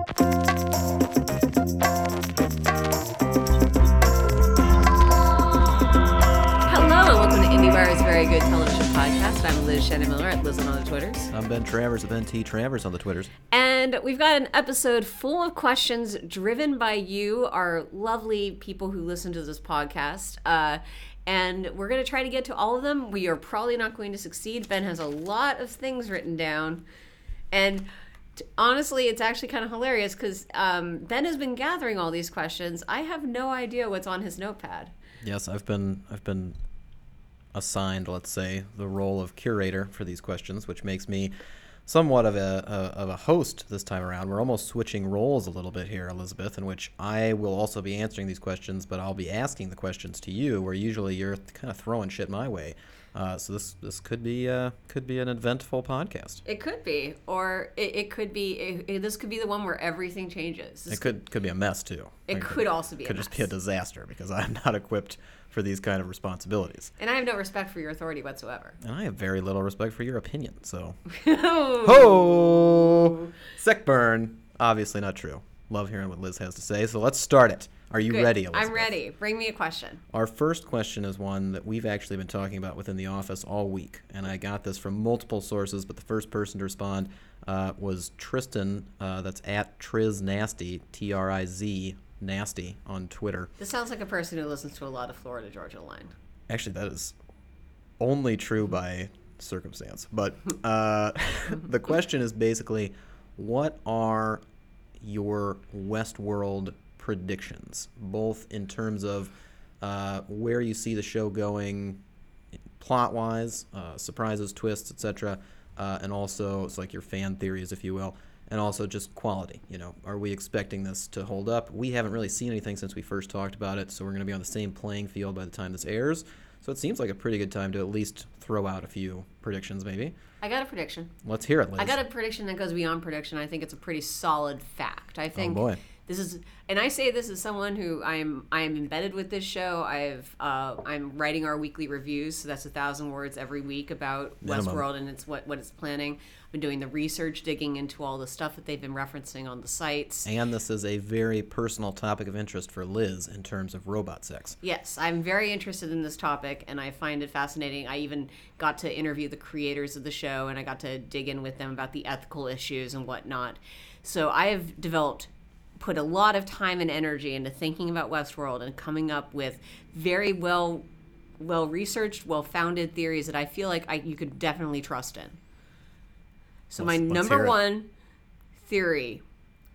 Hello, and welcome to IndieWire's Very Good Television Podcast. I'm Liz Shannon-Miller at Liz on all the Twitters. I'm Ben Travers of NT Travers on the Twitters. And we've got an episode full of questions driven by you, our lovely people who listen to this podcast. And we're going to try to get to all of them. We are probably not going to succeed. Ben has a lot of things written down. And honestly, it's actually kind of hilarious because Ben has been gathering all these questions. I have no idea what's on his notepad. Yes, I've been assigned, let's say, the role of curator for these questions, which makes me somewhat of a host this time around. We're almost switching roles a little bit here, Elizabeth, in which I will also be answering these questions, but I'll be asking the questions to you, where usually you're kind of throwing shit my way. So this could be an eventful podcast. It could be, or this could be the one where everything changes. This could be a mess too. It could also be a mess. Could just be a disaster because I'm not equipped for these kind of responsibilities. And I have no respect for your authority whatsoever. And I have very little respect for your opinion, so. Ho! Sick burn. Obviously not true. Love hearing what Liz has to say, so let's start it. Are you ready, Elizabeth? I'm ready. Bring me a question. Our first question is one that we've actually been talking about within the office all week, and I got this from multiple sources, but the first person to respond was Tristan, that's at TrizNasty, T-R-I-Z, nasty on Twitter. This sounds like a person who listens to a lot of Florida Georgia Line. Actually, that is only true by circumstance. But the question is basically, what are your Westworld predictions, both in terms of where you see the show going plot-wise, surprises, twists, etc., and also it's like your fan theories, if you will, and also just quality. You know, are we expecting this to hold up? We haven't really seen anything since we first talked about it, so we're going to be on the same playing field by the time this airs. So it seems like a pretty good time to at least throw out a few predictions, maybe. I got a prediction. Let's hear it, Liz. I got a prediction that goes beyond prediction. I think it's a pretty solid fact. I think this is, and I say this as someone who I am embedded with this show. I'm writing our weekly reviews, so that's 1,000 words every week about Westworld and it's what it's planning. I've been doing the research, digging into all the stuff that they've been referencing on the sites. And this is a very personal topic of interest for Liz in terms of robot sex. Yes, I'm very interested in this topic, and I find it fascinating. I even got to interview the creators of the show, and I got to dig in with them about the ethical issues and whatnot. So I have put a lot of time and energy into thinking about Westworld and coming up with very well-researched, well-founded theories that I feel like you could definitely trust in. So my number one theory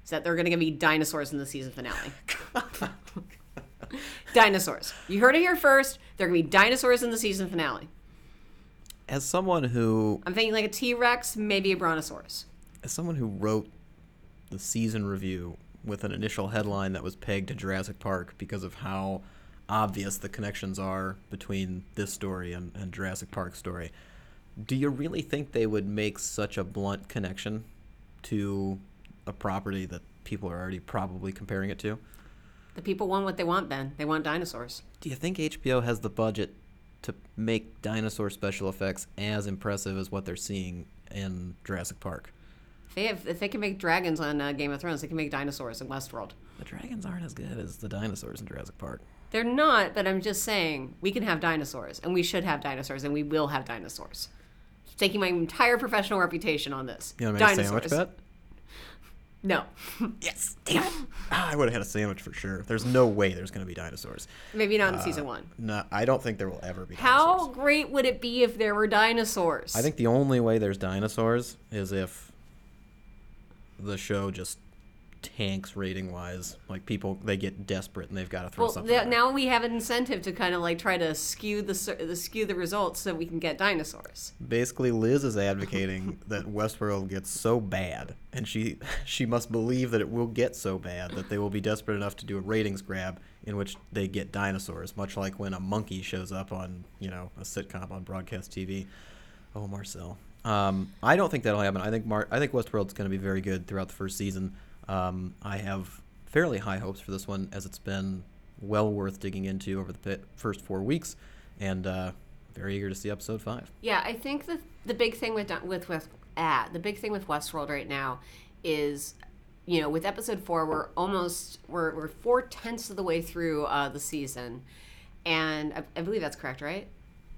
is that there are going to be dinosaurs in the season finale. Dinosaurs. You heard it here first. There are going to be dinosaurs in the season finale. As someone who... I'm thinking like a T-Rex, maybe a Brontosaurus. As someone who wrote the season review with an initial headline that was pegged to Jurassic Park because of how obvious the connections are between this story and Jurassic Park's story. Do you really think they would make such a blunt connection to a property that people are already probably comparing it to? The people want what they want, Ben. They want dinosaurs. Do you think HBO has the budget to make dinosaur special effects as impressive as what they're seeing in Jurassic Park? If they can make dragons on Game of Thrones, they can make dinosaurs in Westworld. The dragons aren't as good as the dinosaurs in Jurassic Park. They're not, but I'm just saying we can have dinosaurs, and we should have dinosaurs, and we will have dinosaurs. I'm taking my entire professional reputation on this. You want to make a sandwich bet? No. Yes. Damn it. I would have had a sandwich for sure. There's no way there's going to be dinosaurs. Maybe not in season one. No, I don't think there will ever be dinosaurs. How great would it be if there were dinosaurs? I think the only way there's dinosaurs is if the show just tanks rating-wise. Like, people, they get desperate and they've got to throw something out. Now we have an incentive to kind of like try to skew the results so we can get dinosaurs. Basically, Liz is advocating that Westworld gets so bad, and she must believe that it will get so bad that they will be desperate enough to do a ratings grab in which they get dinosaurs, much like when a monkey shows up on, you know, a sitcom on broadcast TV. Oh, Marcel. I don't think that'll happen. I think Westworld's going to be very good throughout the first season. I have fairly high hopes for this one, as it's been well worth digging into over the first 4 weeks, and very eager to see episode 5. Yeah, I think the big thing with Westworld right now is you know, with episode 4, we're 4/10 of the way through the season, and I believe that's correct, right?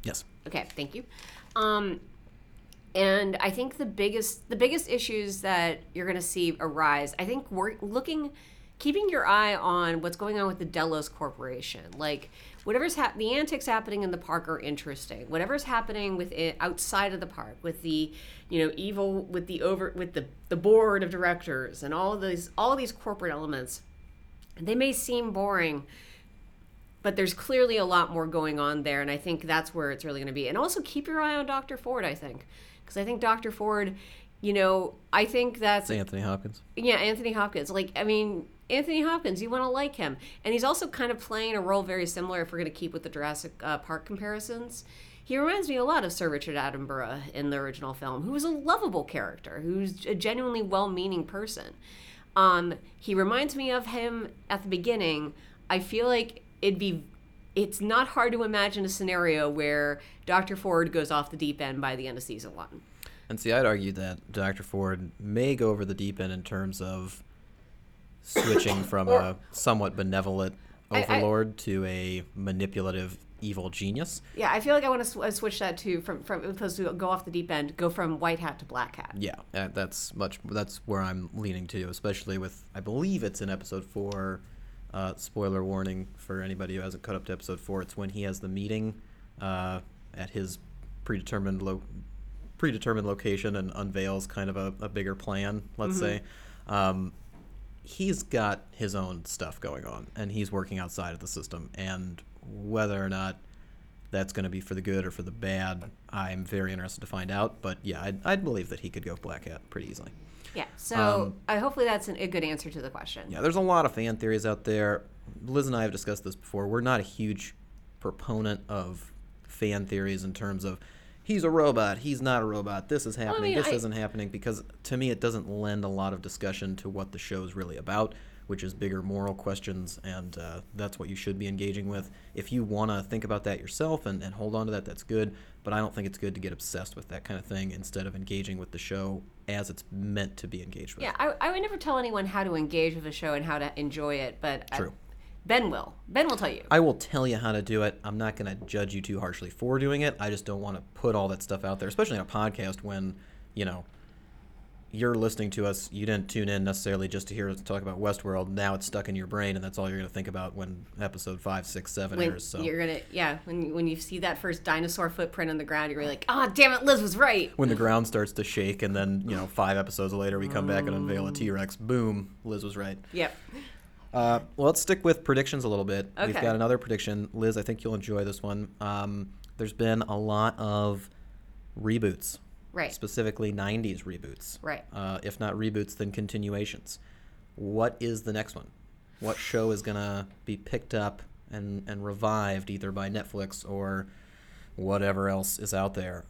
Yes. Okay, thank you. And I think the biggest issues that you're going to see arise, I think keeping your eye on what's going on with the Delos Corporation. Like, whatever's the antics happening in the park are interesting. Whatever's happening outside of the park with the, you know, evil with the board of directors and all of these corporate elements, they may seem boring, but there's clearly a lot more going on there, and I think that's where it's really going to be. And also keep your eye on Dr. Ford, I think, because I think Dr. Ford, you know, I think that's Anthony Hopkins. Yeah, Anthony Hopkins. Like, I mean, Anthony Hopkins, you want to like him. And he's also kind of playing a role very similar, if we're going to keep with the Jurassic Park comparisons. He reminds me a lot of Sir Richard Attenborough in the original film, who was a lovable character, who's a genuinely well-meaning person. He reminds me of him at the beginning. I feel like it's not hard to imagine a scenario where Dr. Ford goes off the deep end by the end of season 1. And see, I'd argue that Dr. Ford may go over the deep end in terms of switching from a somewhat benevolent overlord to a manipulative evil genius. Yeah, I feel like I want to switch that to from opposed to go off the deep end, go from white hat to black hat. Yeah, that's where I'm leaning to, especially with, I believe it's in episode 4. Spoiler warning for anybody who hasn't caught up to episode 4. It's when he has the meeting at his predetermined location and unveils kind of a bigger plan, let's mm-hmm. say. He's got his own stuff going on, and he's working outside of the system. And whether or not that's going to be for the good or for the bad, I'm very interested to find out. But yeah, I'd believe that he could go black hat pretty easily. Yeah, so hopefully that's a good answer to the question. Yeah, there's a lot of fan theories out there. Liz and I have discussed this before. We're not a huge proponent of fan theories in terms of he's a robot, he's not a robot, this is happening, this isn't happening, because to me it doesn't lend a lot of discussion to what the show's really about, which is bigger moral questions, and that's what you should be engaging with. If you want to think about that yourself and hold on to that, that's good, but I don't think it's good to get obsessed with that kind of thing instead of engaging with the show as it's meant to be engaged with. Yeah, I would never tell anyone how to engage with a show and how to enjoy it, but... True. Ben will. Ben will tell you. I will tell you how to do it. I'm not going to judge you too harshly for doing it. I just don't want to put all that stuff out there, especially on a podcast when, you know, you're listening to us. You didn't tune in necessarily just to hear us talk about Westworld. Now it's stuck in your brain, and that's all you're going to think about when episode 5, 6, 7 airs. So you're going to, yeah, when you see that first dinosaur footprint on the ground, you're really like, ah, oh, damn it, Liz was right. When the ground starts to shake, and then, you know, 5 episodes later, we come back and unveil a T-Rex. Boom, Liz was right. Yep. Well, let's stick with predictions a little bit. Okay. We've got another prediction. Liz, I think you'll enjoy this one. There's been a lot of reboots. Right. Specifically 90s reboots. Right. If not reboots, then continuations. What is the next one? What show is going to be picked up and revived either by Netflix or whatever else is out there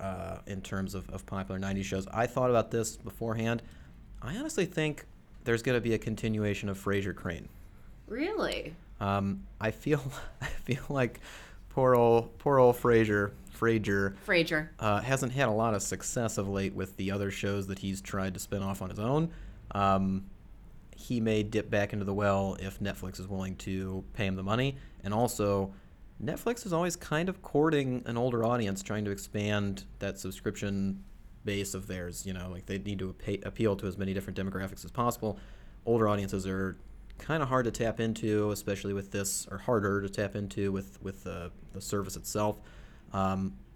in terms of popular 90s shows? I thought about this beforehand. I honestly think there's going to be a continuation of Fraser Crane. Really? I feel like poor old Fraser hasn't had a lot of success of late with the other shows that he's tried to spin off on his own. He may dip back into the well if Netflix is willing to pay him the money, and also Netflix is always kind of courting an older audience, trying to expand that subscription base of theirs. You know, like they need to appeal to as many different demographics as possible. Older audiences are kind of hard to tap into, especially with this, or harder to tap into with the service itself.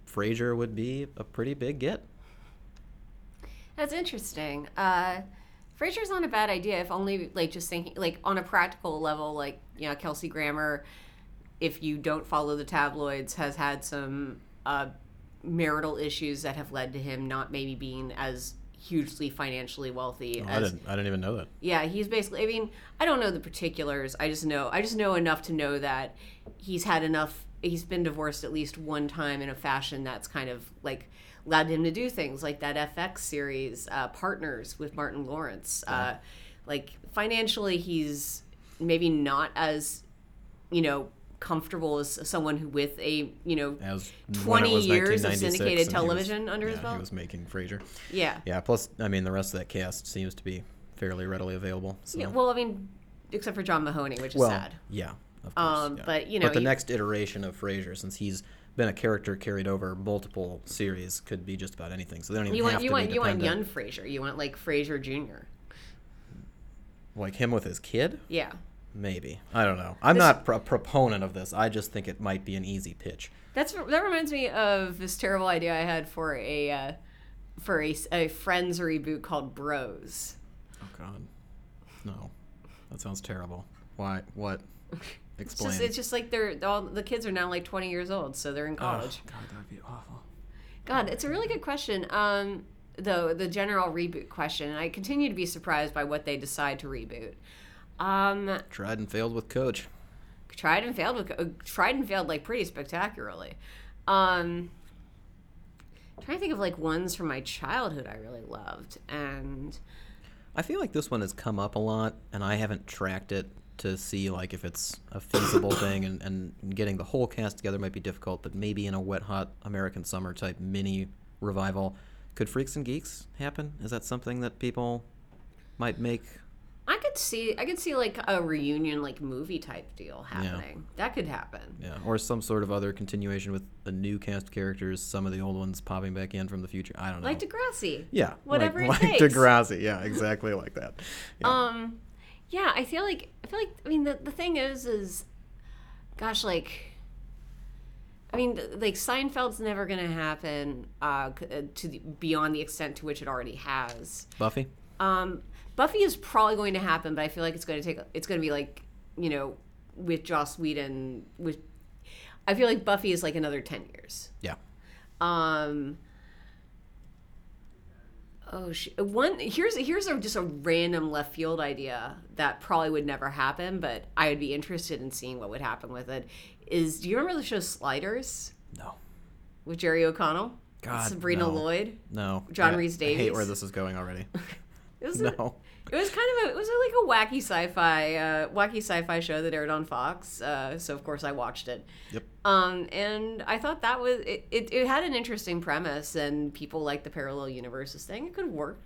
Frasier would be a pretty big get. That's interesting. Frasier's not a bad idea, if only, like, just thinking, like, on a practical level, like, you know, Kelsey Grammer, if you don't follow the tabloids, has had some marital issues that have led to him not maybe being as hugely financially wealthy. I didn't even know that. Yeah, he's basically, I mean, I don't know the particulars. I just know enough to know that he's been divorced at least one time in a fashion that's kind of like allowed him to do things like that FX series, Partners with Martin Lawrence. Yeah. Like financially, he's maybe not as, you know, comfortable as someone who with a, you know, as 20 years of syndicated television under his belt. He was making Frasier. Yeah. Yeah. Plus, I mean, the rest of that cast seems to be fairly readily available. So. Yeah, well, I mean, except for John Mahoney, which is sad. Yeah, of course. Yeah. But you know, but the next iteration of Frasier, since he's been a character carried over multiple series, could be just about anything. So they don't even have to be dependent. You want young Frasier. You want like Frasier Jr. Like him with his kid? Yeah. Maybe. I don't know. I'm not a proponent of this. I just think it might be an easy pitch. That reminds me of this terrible idea I had for a Friends reboot called Bros. Oh, God. No. That sounds terrible. Why? What? Explain. It's just like the kids are now like 20 years old, so they're in college. Oh, God, that would be awful. God, it's a really good question. The general reboot question, and I continue to be surprised by what they decide to reboot. Tried and failed with Coach. Tried and failed like pretty spectacularly. I'm trying to think of like ones from my childhood I really loved, and I feel like this one has come up a lot, and I haven't tracked it to see like if it's a feasible thing, and getting the whole cast together might be difficult, but maybe in a wet hot American summer type mini revival. Could Freaks and Geeks happen? Is that something that people might make? I could see like a reunion, like movie type deal happening. Yeah. That could happen. Yeah, or some sort of other continuation with a new cast of characters, some of the old ones popping back in from the future. I don't know. Like Degrassi. Yeah. Whatever it takes. Like Degrassi. Yeah, exactly like that. Yeah. Yeah, I feel like. I mean, the thing is, gosh, like. I mean, like, Seinfeld's never going to happen beyond the extent to which it already has. Buffy? Buffy is probably going to happen, but I feel like it's going to be like, you know, with Joss Whedon, I feel like Buffy is like another 10 years. Yeah. Here's just a random left field idea that probably would never happen, but I would be interested in seeing what would happen with it. Do you remember the show Sliders? No. With Jerry O'Connell? God, Sabrina Lloyd? No. John Rhys Davies? I hate where this is going already. It was like a wacky sci-fi show that aired on Fox. So of course I watched it. Yep. And I thought that was it had an interesting premise, and people liked the parallel universes thing. It could work.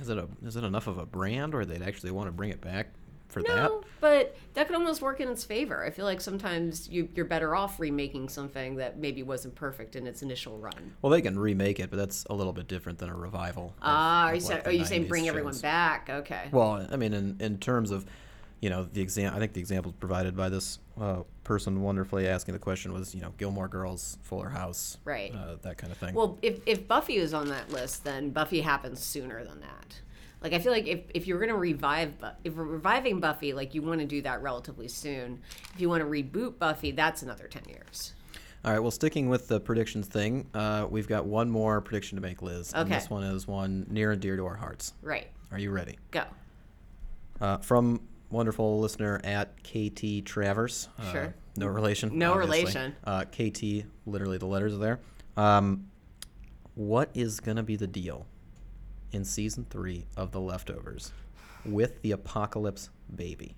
Is it enough of a brand where they'd actually want to bring it back for that? No, but that could almost work in its favor. I feel like sometimes you're better off remaking something that maybe wasn't perfect in its initial run. Well, they can remake it, but that's a little bit different than a revival. Are you saying bring everyone back? Okay. Well, I mean, in terms of, you know, I think the example provided by this person wonderfully asking the question was, you know, Gilmore Girls, Fuller House, right, that kind of thing. Well, if Buffy is on that list, then Buffy happens sooner than that. Like, I feel like if you're going to reviving Buffy, like, you want to do that relatively soon. If you want to reboot Buffy, that's another 10 years. All right, well, sticking with the predictions thing, we've got one more prediction to make, Liz. Okay. And this one is one near and dear to our hearts. Right. Are you ready? Go. From wonderful listener at KT Travers. Sure. No relation. No relation. KT, literally the letters are there. What is going to be the deal in season 3 of The Leftovers with the Apocalypse Baby?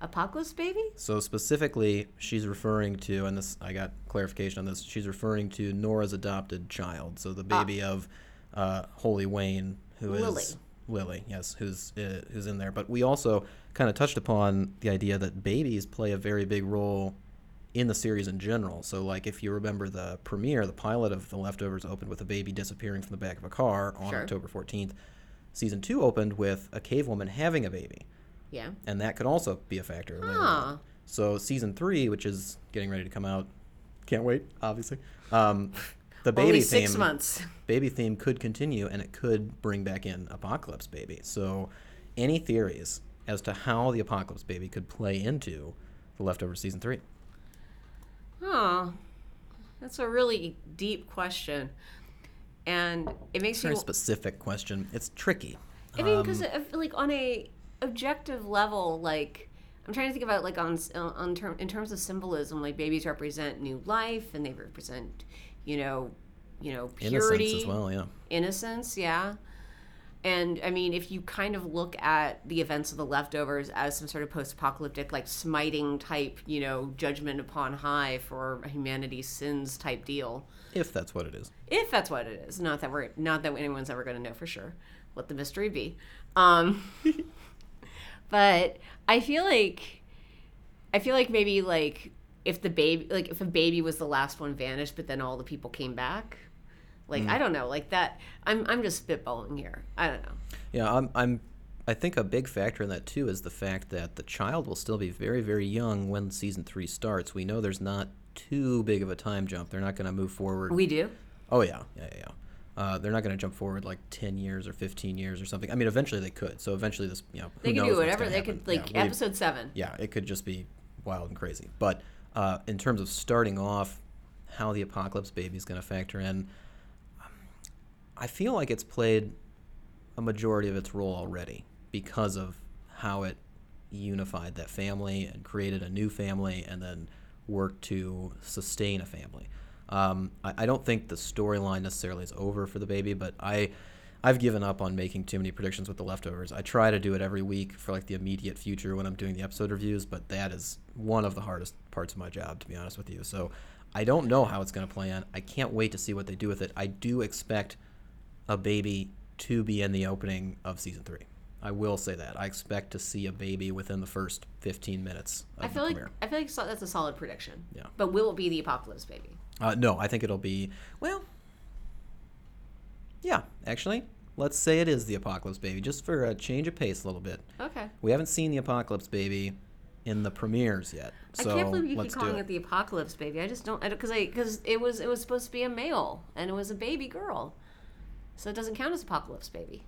Apocalypse Baby? So specifically, she's referring to, and this I got clarification on this, she's referring to Nora's adopted child, so the baby of Holy Wayne, who is Lily, yes, who's in there. But we also kind of touched upon the idea that babies play a very big role in the series in general. So, like, if you remember the premiere, the pilot of The Leftovers opened with a baby disappearing from the back of a car on October 14th. Season 2 opened with a cavewoman having a baby. Yeah. And that could also be a factor. Huh. So season 3, which is getting ready to come out, can't wait, obviously. The baby only 6 months. Baby theme could continue, and it could bring back in Apocalypse Baby. So any theories as to how the Apocalypse Baby could play into The Leftovers season 3? Oh, that's a really deep question, and it makes me... Very specific question. It's tricky. I mean, because like on a objective level, like I'm trying to think about like in terms of symbolism, like babies represent new life, and they represent, you know, purity, innocence as well, yeah. Innocence, yeah. And I mean, if you kind of look at the events of The Leftovers as some sort of post-apocalyptic, like smiting type, you know, judgment upon high for humanity's sins type deal. If that's what it is. Not that anyone's ever going to know for sure. let the mystery be. But I feel like maybe like if a baby was the last one vanished, but then all the people came back. Like, I don't know, like that. I'm just spitballing here. I don't know. Yeah, I think a big factor in that too is the fact that the child will still be very, very young when season 3 starts. We know there's not too big of a time jump. They're not going to move forward. We do. Oh yeah. They're not going to jump forward like 10 years or 15 years or something. I mean, eventually they could. So eventually this, you know, they could do whatever they could. Like episode 7. Yeah, it could just be wild and crazy. But in terms of starting off, how the apocalypse baby is going to factor in. I feel like it's played a majority of its role already because of how it unified that family and created a new family and then worked to sustain a family. I don't think the storyline necessarily is over for the baby, but I've given up on making too many predictions with The Leftovers. I try to do it every week for like the immediate future when I'm doing the episode reviews, but that is one of the hardest parts of my job, to be honest with you. So I don't know how it's going to play on. I can't wait to see what they do with it. I do expect a baby to be in the opening of season 3. I will say that. I expect to see a baby within the first 15 minutes of the premiere. I feel like that's a solid prediction. Yeah. But will it be the apocalypse baby? No, I think it'll be, well, yeah, actually, let's say it is the apocalypse baby, just for a change of pace a little bit. Okay. We haven't seen the apocalypse baby in the premieres yet. So I can't believe you keep calling it the apocalypse baby. I just don't, because it was supposed to be a male, and it was a baby girl. So it doesn't count as apocalypse baby.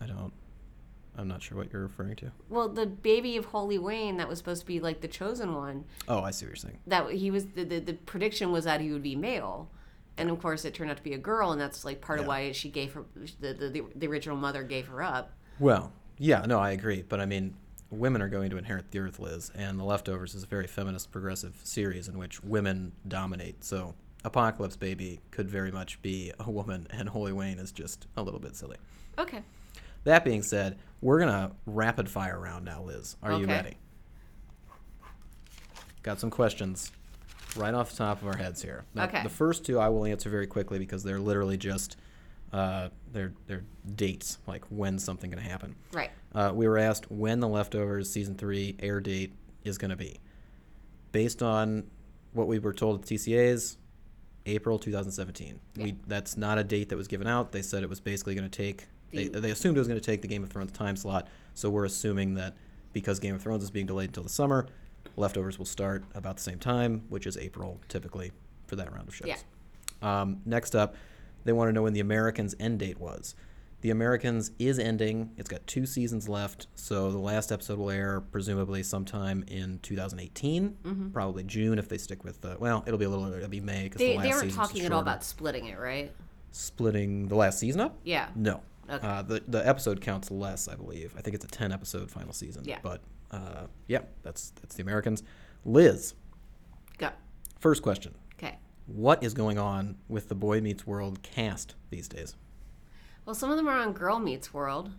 I'm not sure what you're referring to. Well, the baby of Holy Wayne that was supposed to be like the chosen one. Oh, I see what you're saying. That he was the prediction was that he would be male, and of course it turned out to be a girl, and that's like part of why she gave her the original mother gave her up. Well, yeah, no, I agree, but I mean, women are going to inherit the earth, Liz, and The Leftovers is a very feminist, progressive series in which women dominate. So apocalypse baby could very much be a woman, and Holy Wayne is just a little bit silly. Okay. That being said, we're going to rapid fire round now, Liz. Are you ready? Got some questions right off the top of our heads here. Now, the first two I will answer very quickly because they're literally just they're dates, like when something's going to happen. Right. We were asked when The Leftovers Season 3 air date is going to be. Based on what we were told at TCAs, April 2017. Yeah. That's not a date that was given out. They said it was basically going to take... They assumed it was going to take the Game of Thrones time slot, so we're assuming that because Game of Thrones is being delayed until the summer, Leftovers will start about the same time, which is April typically for that round of shows. Yeah. Next up, they want to know when The Americans' end date was. The Americans is ending. It's got 2 seasons left, so the last episode will air presumably sometime in 2018, probably June if they stick with the... Well, it'll be a little... It'll be May because the last season's shorter. They weren't talking at all about splitting it, right? Splitting the last season up? Yeah. No. Okay. The episode counts less, I believe. I think it's a 10-episode final season. Yeah. But, yeah, that's The Americans. Liz. Go. First question. Okay. What is going on with the Boy Meets World cast these days? Well, some of them are on Girl Meets World,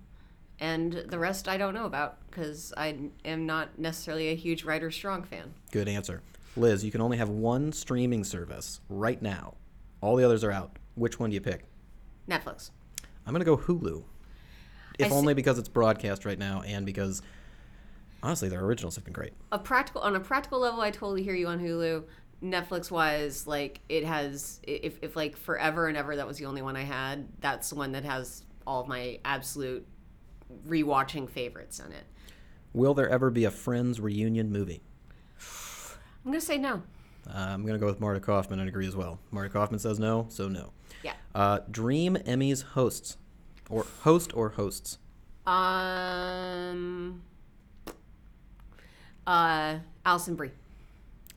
and the rest I don't know about because I am not necessarily a huge Ryder Strong fan. Good answer. Liz, you can only have one streaming service right now. All the others are out. Which one do you pick? Netflix. I'm going to go Hulu, if only because it's broadcast right now and because, honestly, their originals have been great. On a practical level, I totally hear you on Hulu. Netflix-wise, like, it has, if like, forever and ever that was the only one I had, that's the one that has all of my absolute rewatching favorites in it. Will there ever be a Friends reunion movie? I'm going to say no. I'm going to go with Marta Kauffman and agree as well. Marta Kauffman says no, so no. Yeah. Dream Emmys hosts, or hosts. Allison Brie.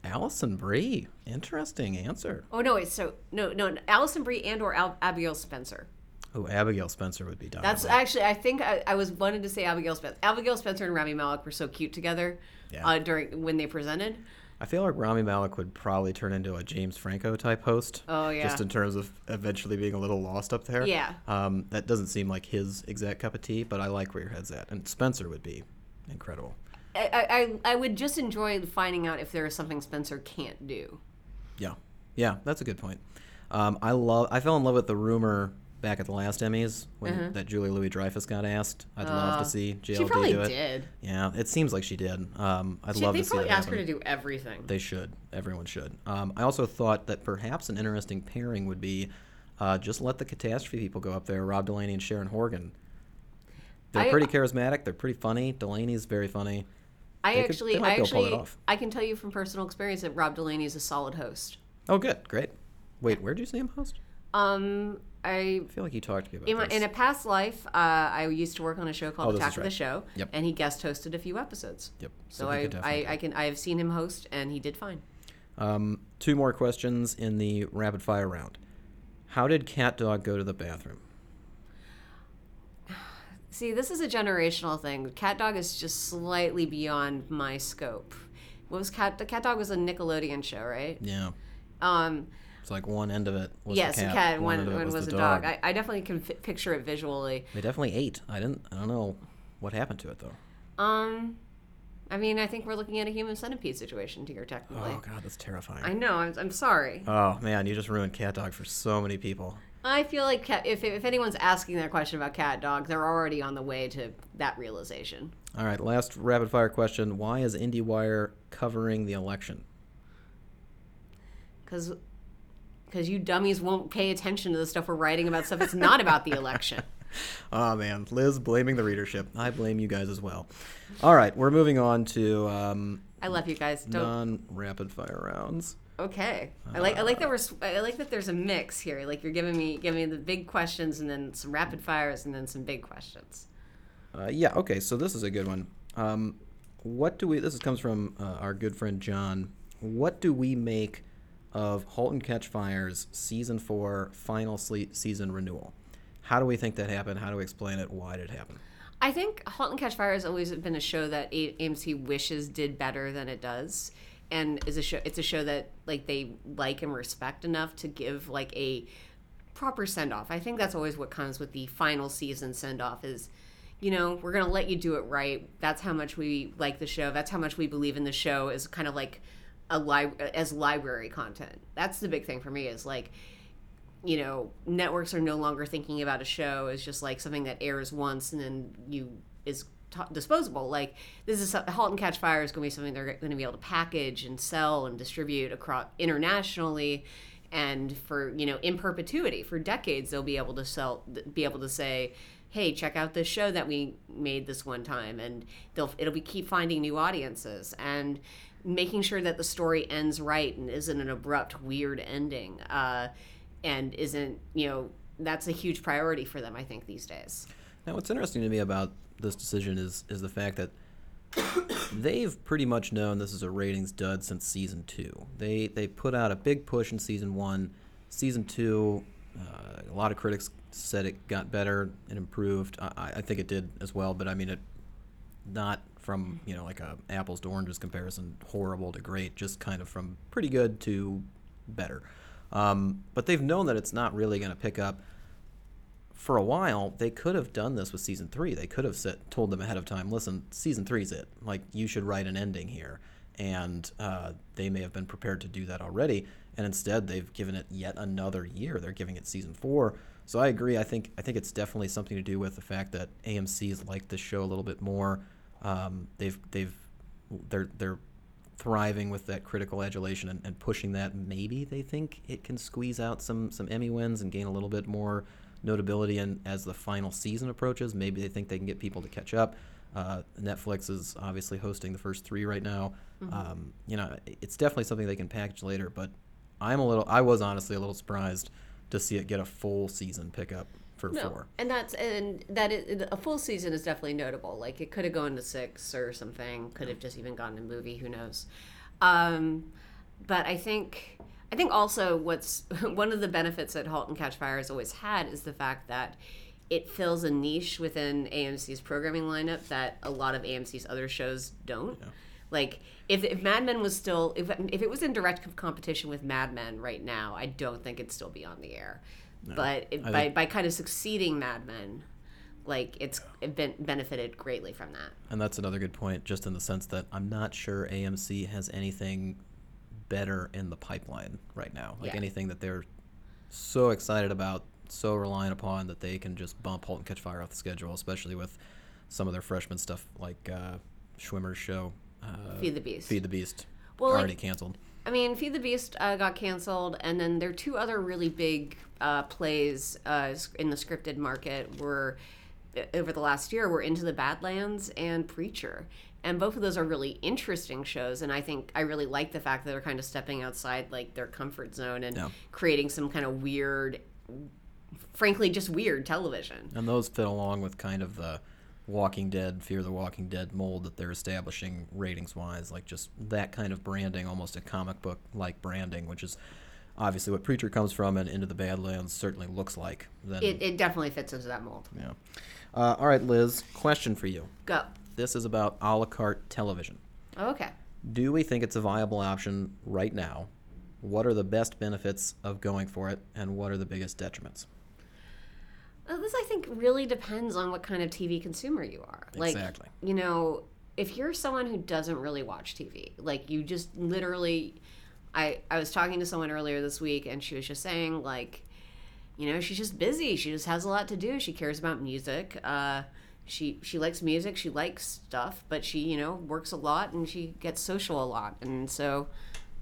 Allison Brie, interesting answer. Oh no, wait. So no, Allison Brie and or Abigail Spencer. Oh, Abigail Spencer would be done. That's actually, I think I was wanted to say Abigail Spencer. Abigail Spencer and Rami Malek were so cute together. Yeah. When they presented. I feel like Rami Malek would probably turn into a James Franco type host. Oh, yeah. Just in terms of eventually being a little lost up there. Yeah. That doesn't seem like his exact cup of tea, but I like where your head's at. And Spencer would be incredible. I would just enjoy finding out if there is something Spencer can't do. Yeah. Yeah, that's a good point. I fell in love with the rumor back at the last Emmys when that Julia Louis-Dreyfus got asked. I'd love to see JLD do it. She probably did. Yeah, it seems like she did. I'd love to see that. They probably asked her to do everything. They should. Everyone should. I also thought that perhaps an interesting pairing would be just let the catastrophe people go up there, Rob Delaney and Sharon Horgan. They're pretty charismatic. They're pretty funny. Delaney's very funny. I can tell you from personal experience that Rob Delaney is a solid host. Oh, good. Great. Wait, where did you see him host? I feel like you talked to me about this. In a past life, I used to work on a show called Attack of the Show, and he guest hosted a few episodes. Yep. So I have seen him host, and he did fine. Two more questions in the rapid fire round. How did Cat Dog go to the bathroom? See, this is a generational thing. Cat Dog is just slightly beyond my scope. What was Cat Dog was a Nickelodeon show, right? Yeah. It's like one end of it was a cat. Yes, a cat, one was a dog. I definitely can picture it visually. They definitely ate. I don't know what happened to it, though. I mean, I think we're looking at a human centipede situation here, technically. Oh, God, that's terrifying. I know. I'm sorry. Oh, man, you just ruined Cat Dog for so many people. I feel like if anyone's asking that question about Cat Dog, they're already on the way to that realization. All right, last rapid-fire question. Why is IndieWire covering the election? Because you dummies won't pay attention to the stuff we're writing about, stuff that's not about the election. Oh, man. Liz blaming the readership. I blame you guys as well. All right, we're moving on to I love you guys. Non-rapid-fire rounds. Okay, I like that there's a mix here. Like you're giving me the big questions and then some rapid fires and then some big questions. Yeah. Okay. So this is a good one. This comes from our good friend John. What do we make of *Halt and Catch Fire's* season 4 final season renewal? How do we think that happened? How do we explain it? Why did it happen? I think *Halt and Catch Fire* has always been a show that AMC wishes did better than it does. And it's a show that like they like and respect enough to give like a proper send off. I think that's always what comes with the final season send off is, you know, we're gonna let you do it right. That's how much we like the show. That's how much we believe in the show is kind of like as library content. That's the big thing for me is like, you know, networks are no longer thinking about a show as just like something that airs once and then is disposable. Like this is *Halt and Catch Fire* is going to be something they're going to be able to package and sell and distribute across internationally, and for you know in perpetuity for decades they'll be able to say, hey, check out this show that we made this one time, and it'll keep finding new audiences and making sure that the story ends right and isn't an abrupt weird ending, and isn't you know that's a huge priority for them I think these days. Now what's interesting to me about this decision is the fact that they've pretty much known this is a ratings dud since season 2. They put out a big push in season 1. Season 2, a lot of critics said it got better and improved. I think it did as well, but I mean it not from you know like a apples to oranges comparison, horrible to great, just kind of from pretty good to better. But they've known that it's not really going to pick up. For a while, they could have done this with season 3. They could have told them ahead of time, listen, season 3's it. Like, you should write an ending here. And they may have been prepared to do that already. And instead, they've given it yet another year. They're giving it season 4. So I agree. I think it's definitely something to do with the fact that AMC's liked this show a little bit more. They're thriving with that critical adulation and pushing that. Maybe they think it can squeeze out some Emmy wins and gain a little bit more notability, and as the final season approaches maybe they think they can get people to catch up. Netflix is obviously hosting the first 3 right now. You know it's definitely something they can package later, but I was honestly a little surprised to see it get a full season pickup for 4. A full season is definitely notable. Like it could have gone to 6 or something, could have just even gone to movie, who knows. But I think also what's one of the benefits that *Halt and Catch Fire* has always had is the fact that it fills a niche within AMC's programming lineup that a lot of AMC's other shows don't. Yeah. Like if *Mad Men* was still, if it was in direct competition with *Mad Men* right now, I don't think it'd still be on the air. No, but by kind of succeeding *Mad Men*, like it's been benefited greatly from that. And that's another good point, just in the sense that I'm not sure AMC has anything better in the pipeline right now, like anything that they're so excited about so reliant upon that they can just bump Halt and Catch Fire off the schedule, especially with some of their freshman stuff like Schwimmer's show. Feed the Beast. Feed the Beast. Well, already canceled. I mean, Feed the Beast got canceled, and then their two other really big plays in the scripted market were, over the last year, were Into the Badlands and Preacher. And both of those are really interesting shows, and I think I really like the fact that they're kind of stepping outside like their comfort zone and creating some kind of weird, frankly, just weird television. And those fit along with kind of the Walking Dead, Fear the Walking Dead mold that they're establishing ratings-wise, like just that kind of branding, almost a comic book-like branding, which is obviously what Preacher comes from and Into the Badlands certainly looks like. Then, it definitely fits into that mold. Yeah. All right, Liz, question for you. Go. This is about a la carte television. Okay. Do we think it's a viable option right now? What are the best benefits of going for it, and what are the biggest detriments? This, I think, really depends on what kind of TV consumer you are. Exactly. Like, you know, if you're someone who doesn't really watch TV, like you just literally, I was talking to someone earlier this week, and she was just saying, like, you know, she's just busy. She just has a lot to do. She cares about music. She likes music. She likes stuff, but she, you know, works a lot, and she gets social a lot. And so,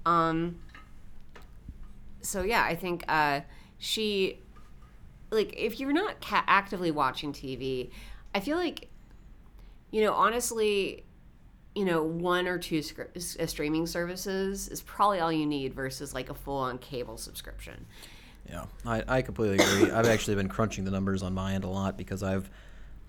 yeah, I think she... Like, if you're not actively watching TV, I feel like, you know, honestly, you know, one or two streaming services is probably all you need versus, like, a full-on cable subscription. Yeah, I completely agree. I've actually been crunching the numbers on my end a lot because I've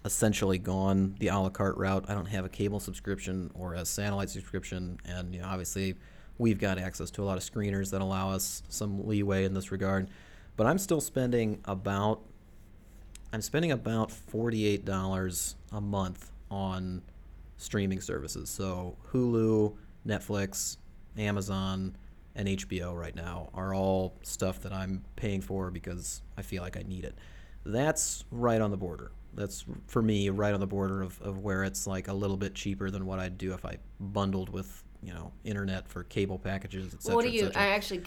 essentially gone the a la carte route. I don't have a cable subscription or a satellite subscription, and, you know, obviously we've got access to a lot of screeners that allow us some leeway in this regard. But I'm still spending about $48 a month on streaming services. So Hulu, Netflix, Amazon, and HBO right now are all stuff that I'm paying for because I feel like I need it. That's right on the border. That's, for me, right on the border of where it's like a little bit cheaper than what I'd do if I bundled with, you know, internet for cable packages, etc. What do you? I actually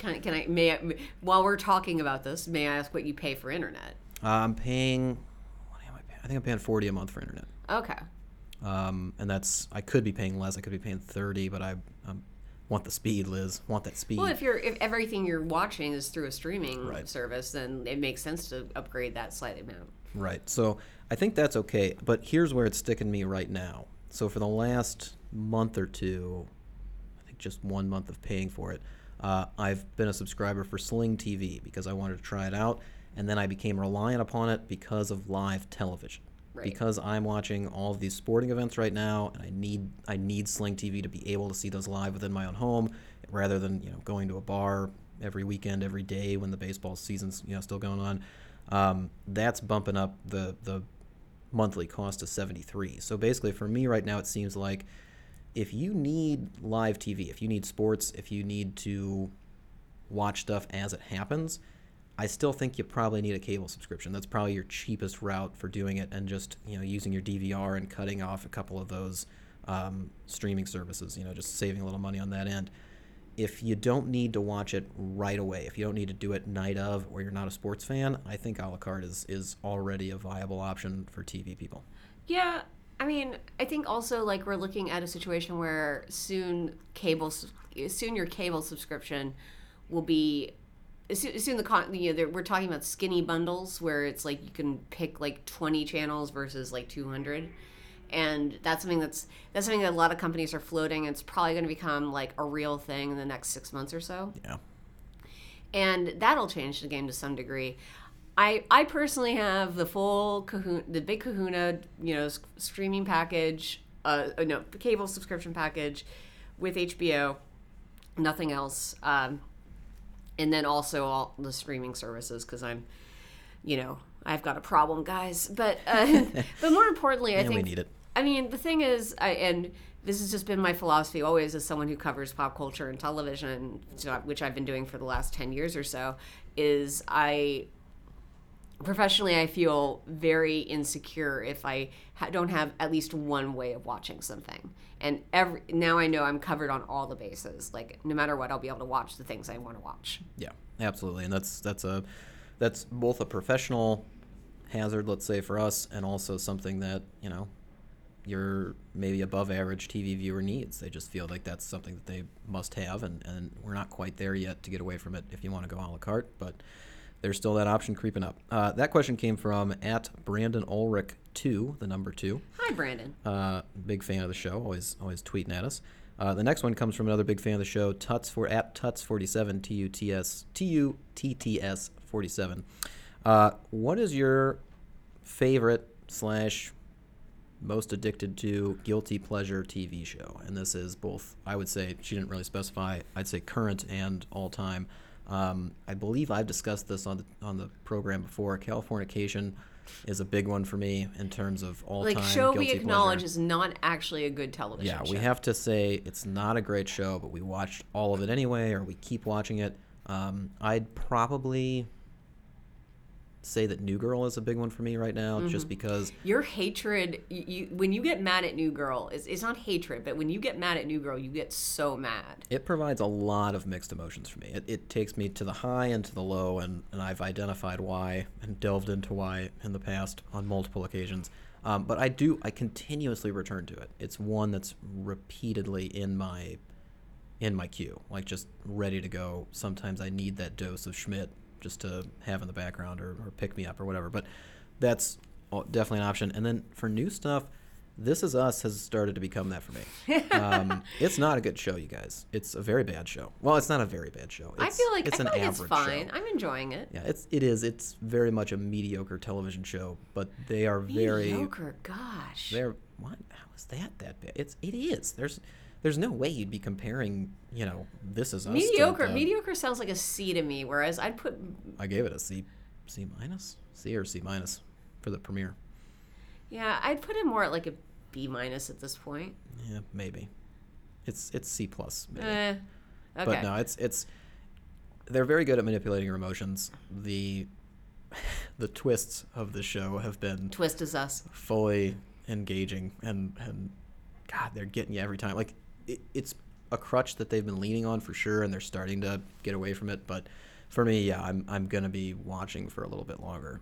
while we're talking about this, may I ask what you pay for internet? I'm paying. What am I paying? I think I'm paying $40 a month for internet. Okay. And that's, I could be paying less. I could be paying $30, but I want the speed, Liz. Want that speed. Well, if everything you're watching is through a streaming service, then it makes sense to upgrade that slight amount. Right. So I think that's okay. But here's where it's sticking me right now. So for the last month or two, just 1 month of paying for it, I've been a subscriber for Sling TV because I wanted to try it out, and then I became reliant upon it because of live television. Right. Because I'm watching all of these sporting events right now, and I need Sling TV to be able to see those live within my own home, rather than, you know, going to a bar every weekend, every day when the baseball season's, you know, still going on. That's bumping up the monthly cost to $73. So basically, for me right now, it seems like, if you need live TV, if you need sports, if you need to watch stuff as it happens, I still think you probably need a cable subscription. That's probably your cheapest route for doing it, and just, you know, using your DVR and cutting off a couple of those streaming services, you know, just saving a little money on that end. If you don't need to watch it right away, if you don't need to do it night of, or you're not a sports fan, I think a la carte is already a viable option for TV people. Yeah. I mean, I think also, like, we're looking at a situation where soon your cable subscription will be soon we're talking about skinny bundles where it's like you can pick like 20 channels versus like 200, and that's something that a lot of companies are floating, and it's probably going to become like a real thing in the next 6 months or so. Yeah, and that'll change the game to some degree. I personally have the full Kahuna, the big Kahuna, you know, streaming package, the cable subscription package with HBO, nothing else, and then also all the streaming services because I'm, you know, I've got a problem, guys. But but more importantly, I think we need it. I mean, the thing is, and this has just been my philosophy always as someone who covers pop culture and television, which I've been doing for the last 10 years or so, is Professionally, I feel very insecure if I don't have at least one way of watching something. And now I know I'm covered on all the bases. Like, no matter what, I'll be able to watch the things I want to watch. Yeah, absolutely. And that's a that's both a professional hazard, let's say, for us, and also something that, you know, your maybe above average TV viewer needs. They just feel like that's something that they must have, and we're not quite there yet to get away from it if you want to go a la carte, but there's still that option creeping up. That question came from at Brandon Ulrich 2, the number 2. Hi, Brandon. Big fan of the show, always tweeting at us. The next one comes from another big fan of the show, Tuts, for at Tuts47, T-U-T-T-S 47. What is your favorite / most addicted to guilty pleasure TV show? And this is both, I would say, she didn't really specify, I'd say current and all time. I believe I've discussed this on the program before. Californication is a big one for me in terms of all time. Like, show we acknowledge pleasure. Is not actually a good television show. Yeah, we have to say it's not a great show, but we watched all of it anyway, or we keep watching it. I'd probably say that New Girl is a big one for me right now, just because your hatred, when you get mad at New Girl, it's not hatred, but when you get mad at New Girl, you get so mad. It provides a lot of mixed emotions for me. It takes me to the high and to the low, and I've identified why and delved into why in the past on multiple occasions. But I continuously return to it. It's one that's repeatedly in my queue, like just ready to go. Sometimes I need that dose of Schmidt just to have in the background or pick me up or whatever. But that's definitely an option. And then for new stuff, This Is Us has started to become that for me. It's not a good show, you guys. It's a very bad show. Well, it's not a very bad show. It's, I feel like it's I feel an like average it's fine. Show. I'm enjoying it. Yeah, it is. It's very much a mediocre television show, but they are very... Mediocre, gosh. They're, what? How is that bad? It is. There's no way you'd be comparing, you know, This Is Us. Mediocre. Mediocre sounds like a C to me, whereas I'd put... I gave it a C-minus? C or C-minus for the premiere. Yeah, I'd put it more at like a B-minus at this point. Yeah, maybe. It's C-plus, maybe. Okay. But no, it's... They're very good at manipulating your emotions. The twists of the show have been... Twist Is Us. ...fully engaging, and God, they're getting you every time. Like... It's a crutch that they've been leaning on for sure, and they're starting to get away from it. But for me, yeah, I'm going to be watching for a little bit longer.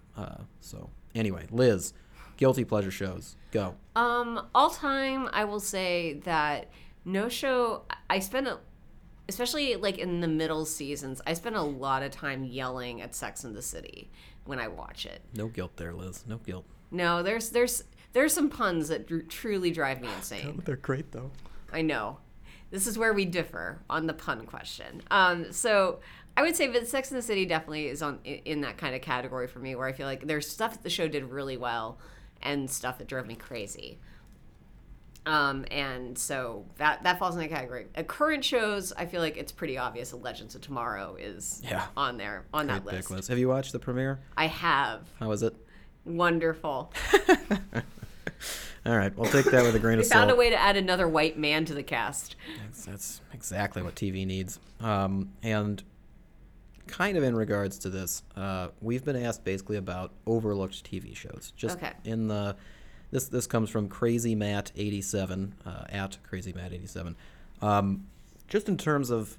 So anyway, Liz, guilty pleasure shows, go. All time, I will say that no show I spend, especially like in the middle seasons, I spend a lot of time yelling at Sex and the City when I watch it. No guilt there, Liz. No guilt. No, there's some puns that truly drive me insane. No, they're great though. I know. This is where we differ on the pun question. So I would say that Sex and the City definitely is in that kind of category for me, where I feel like there's stuff that the show did really well and stuff that drove me crazy. And so that falls in that category. At current shows, I feel like it's pretty obvious that Legends of Tomorrow is on there, on that list. Have you watched the premiere? I have. How was it? Wonderful. All right, we'll take that with a grain of salt. We found a way to add another white man to the cast. That's exactly what TV needs. And kind of in regards to this, we've been asked basically about overlooked TV shows. Just okay. In the this comes from Crazy Matt 87 at Crazy Matt 87. Just in terms of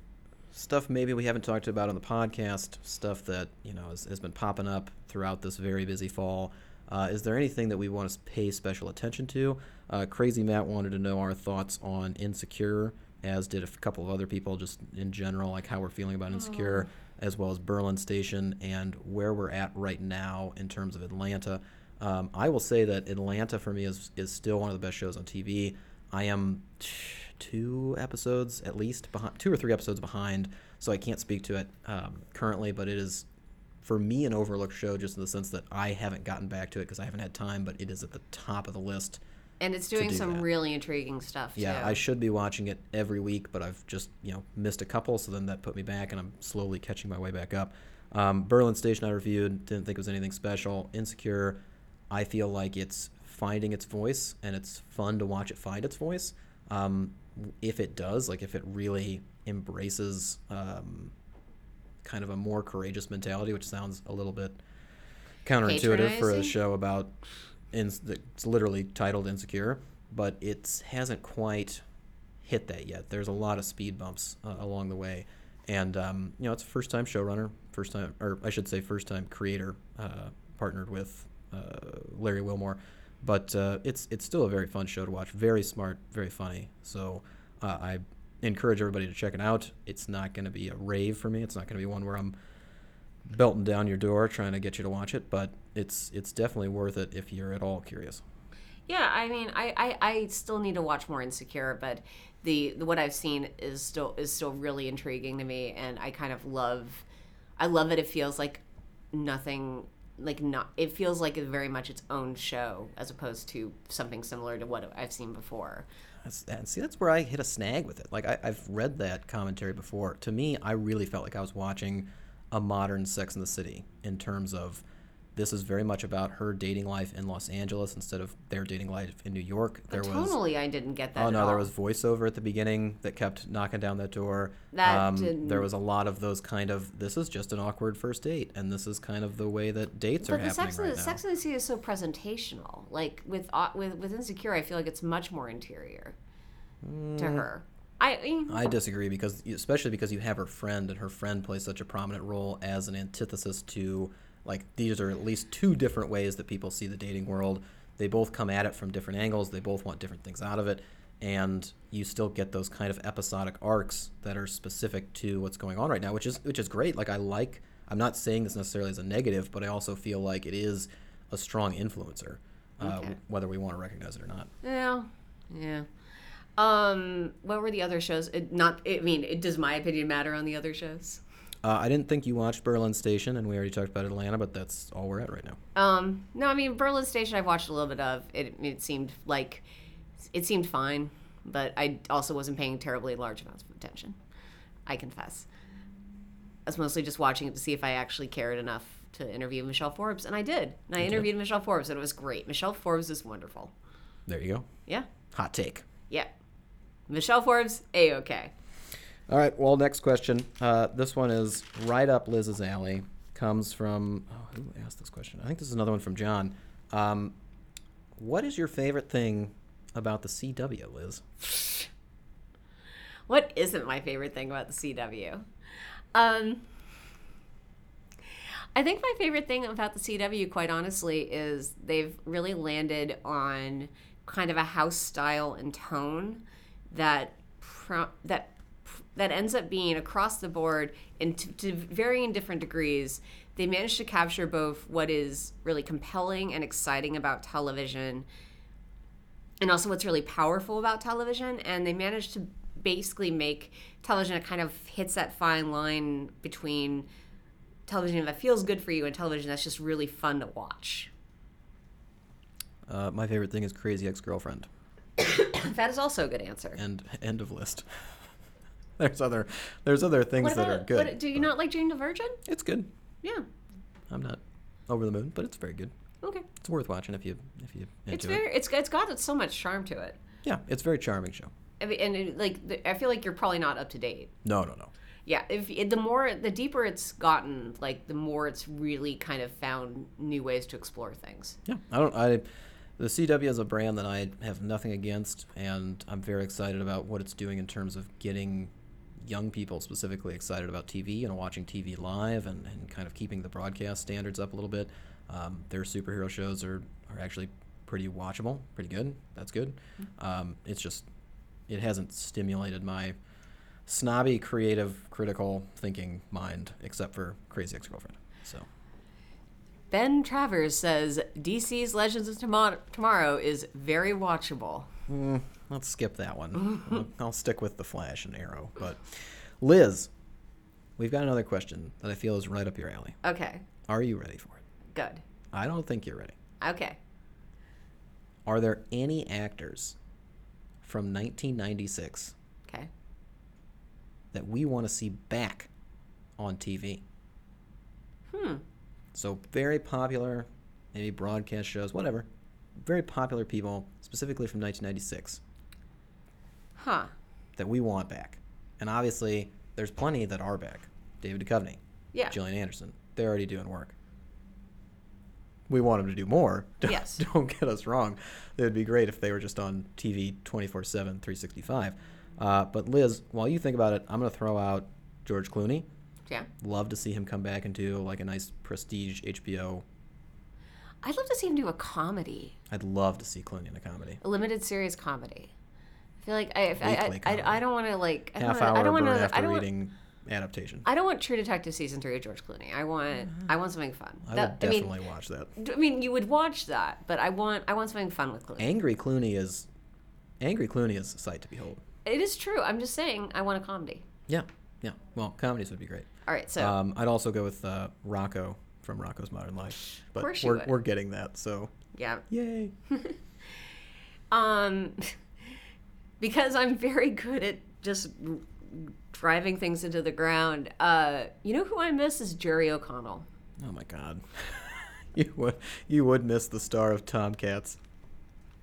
stuff maybe we haven't talked about on the podcast, stuff that you know has been popping up throughout this very busy fall. Is there anything that we want to pay special attention to? Crazy Matt wanted to know our thoughts on Insecure, as did a couple of other people, just in general, like how we're feeling about Insecure, as well as Berlin Station, and where we're at right now in terms of Atlanta. I will say that Atlanta, for me, is still one of the best shows on TV. I am two episodes at least, behind, 2 or 3 episodes behind, so I can't speak to it currently, but it is... For me, an overlooked show, just in the sense that I haven't gotten back to it because I haven't had time, but it is at the top of the list. And it's doing really intriguing stuff, too. Yeah, I should be watching it every week, but I've just, missed a couple, so then that put me back, and I'm slowly catching my way back up. Berlin Station I reviewed, didn't think it was anything special. Insecure, I feel like it's finding its voice, and it's fun to watch it find its voice. If it does, like if it really embraces... kind of a more courageous mentality, which sounds a little bit counterintuitive for a show about it's literally titled Insecure, but it hasn't quite hit that yet. There's a lot of speed bumps along the way, And, you know, it's a first-time showrunner, first-time creator, partnered with Larry Wilmore. But it's still a very fun show to watch, very smart, very funny. So I encourage everybody to check it out. It's not going to be a rave for me. It's not going to be one where I'm belting down your door trying to get you to watch it. But it's definitely worth it if you're at all curious. Yeah, I mean, I still need to watch more Insecure, but the what I've seen is still really intriguing to me, and I kind of love it. It feels like nothing, it feels like very much its own show as opposed to something similar to what I've seen before. That's where I hit a snag with it. Like I've read that commentary before. To me, I really felt like I was watching a modern Sex and the City in terms of. This is very much about her dating life in Los Angeles instead of their dating life in New York. I didn't get that. Oh no, there was voiceover at the beginning that kept knocking down that door. There was a lot of those kind of. This is just an awkward first date, and this is kind of the way that dates are happening right now. But the Sex and the City is so presentational. Like with Insecure, I feel like it's much more interior to her. I disagree because you have her friend, and her friend plays such a prominent role as an antithesis to. Like, these are at least two different ways that people see the dating world. They both come at it from different angles. They both want different things out of it. And you still get those kind of episodic arcs that are specific to what's going on right now, which is great. Like, I'm not saying this necessarily as a negative, but I also feel like it is a strong influencer, whether we want to recognize it or not. Yeah. What were the other shows? Does my opinion matter on the other shows? I didn't think you watched Berlin Station, and we already talked about Atlanta, but that's all we're at right now. No, I mean, Berlin Station I've watched a little bit of. It seemed fine, but I also wasn't paying terribly large amounts of attention, I confess. I was mostly just watching it to see if I actually cared enough to interview Michelle Forbes, and I did. And I interviewed Michelle Forbes, and it was great. Michelle Forbes is wonderful. There you go. Yeah. Hot take. Yeah. Michelle Forbes, A-okay. All right, well, next question. This one is right up Liz's alley. Comes from, who asked this question? I think this is another one from John. What is your favorite thing about the CW, Liz? What isn't my favorite thing about the CW? I think my favorite thing about the CW, quite honestly, is they've really landed on kind of a house style and tone that ends up being across the board and to varying different degrees. They managed to capture both what is really compelling and exciting about television and also what's really powerful about television. And they managed to basically make television that kind of hits that fine line between television that feels good for you and television that's just really fun to watch. My favorite thing is Crazy Ex-Girlfriend. That is also a good answer. And end of list. There's other things that are good. Do you not like Jane the Virgin? It's good. Yeah. I'm not over the moon, but it's very good. Okay. It's worth watching if you into It's got so much charm to it. Yeah, it's a very charming show. I mean, and I feel like you're probably not up to date. No. Yeah, the deeper it's gotten, like the more it's really kind of found new ways to explore things. Yeah, The CW is a brand that I have nothing against, and I'm very excited about what it's doing in terms of getting young people specifically excited about TV and watching TV live and kind of keeping the broadcast standards up a little bit. Their superhero shows are actually pretty watchable, pretty good. That's good. It's just it hasn't stimulated my snobby, creative, critical thinking mind except for Crazy Ex-Girlfriend. So Ben Travers says DC's Legends of Tomorrow is very watchable. Let's skip that one. I'll stick with The Flash and Arrow. But Liz, we've got another question that I feel is right up your alley. Okay. Are you ready for it? Good. I don't think you're ready. Okay. Are there any actors from 1996 that we want to see back on TV? So very popular, maybe broadcast shows, whatever. Very popular people, specifically from 1996. That we want back. And obviously, there's plenty that are back. David Duchovny. Yeah. Gillian Anderson. They're already doing work. We want them to do more. Yes. Don't get us wrong. It would be great if they were just on TV 24/7, 365. But Liz, while you think about it, I'm going to throw out George Clooney. Yeah. Love to see him come back and do like a nice prestige HBO. I'd love to see him do a comedy. I'd love to see Clooney in a comedy. A limited series comedy. I feel like I don't want to like adaptation. I don't want True Detective season 3 of George Clooney. I want something fun. I would definitely watch that. I mean, you would watch that, but I want something fun with Clooney. Angry Clooney is a sight to behold. It is true. I'm just saying I want a comedy. Yeah. Yeah. Well, comedies would be great. All right, so I'd also go with Rocco from Rocco's Modern Life. But of course you would. We're getting that, so yeah. Yay. Because I'm very good at just driving things into the ground. You know who I miss is Jerry O'Connell. Oh my God. You would miss the star of Tomcats.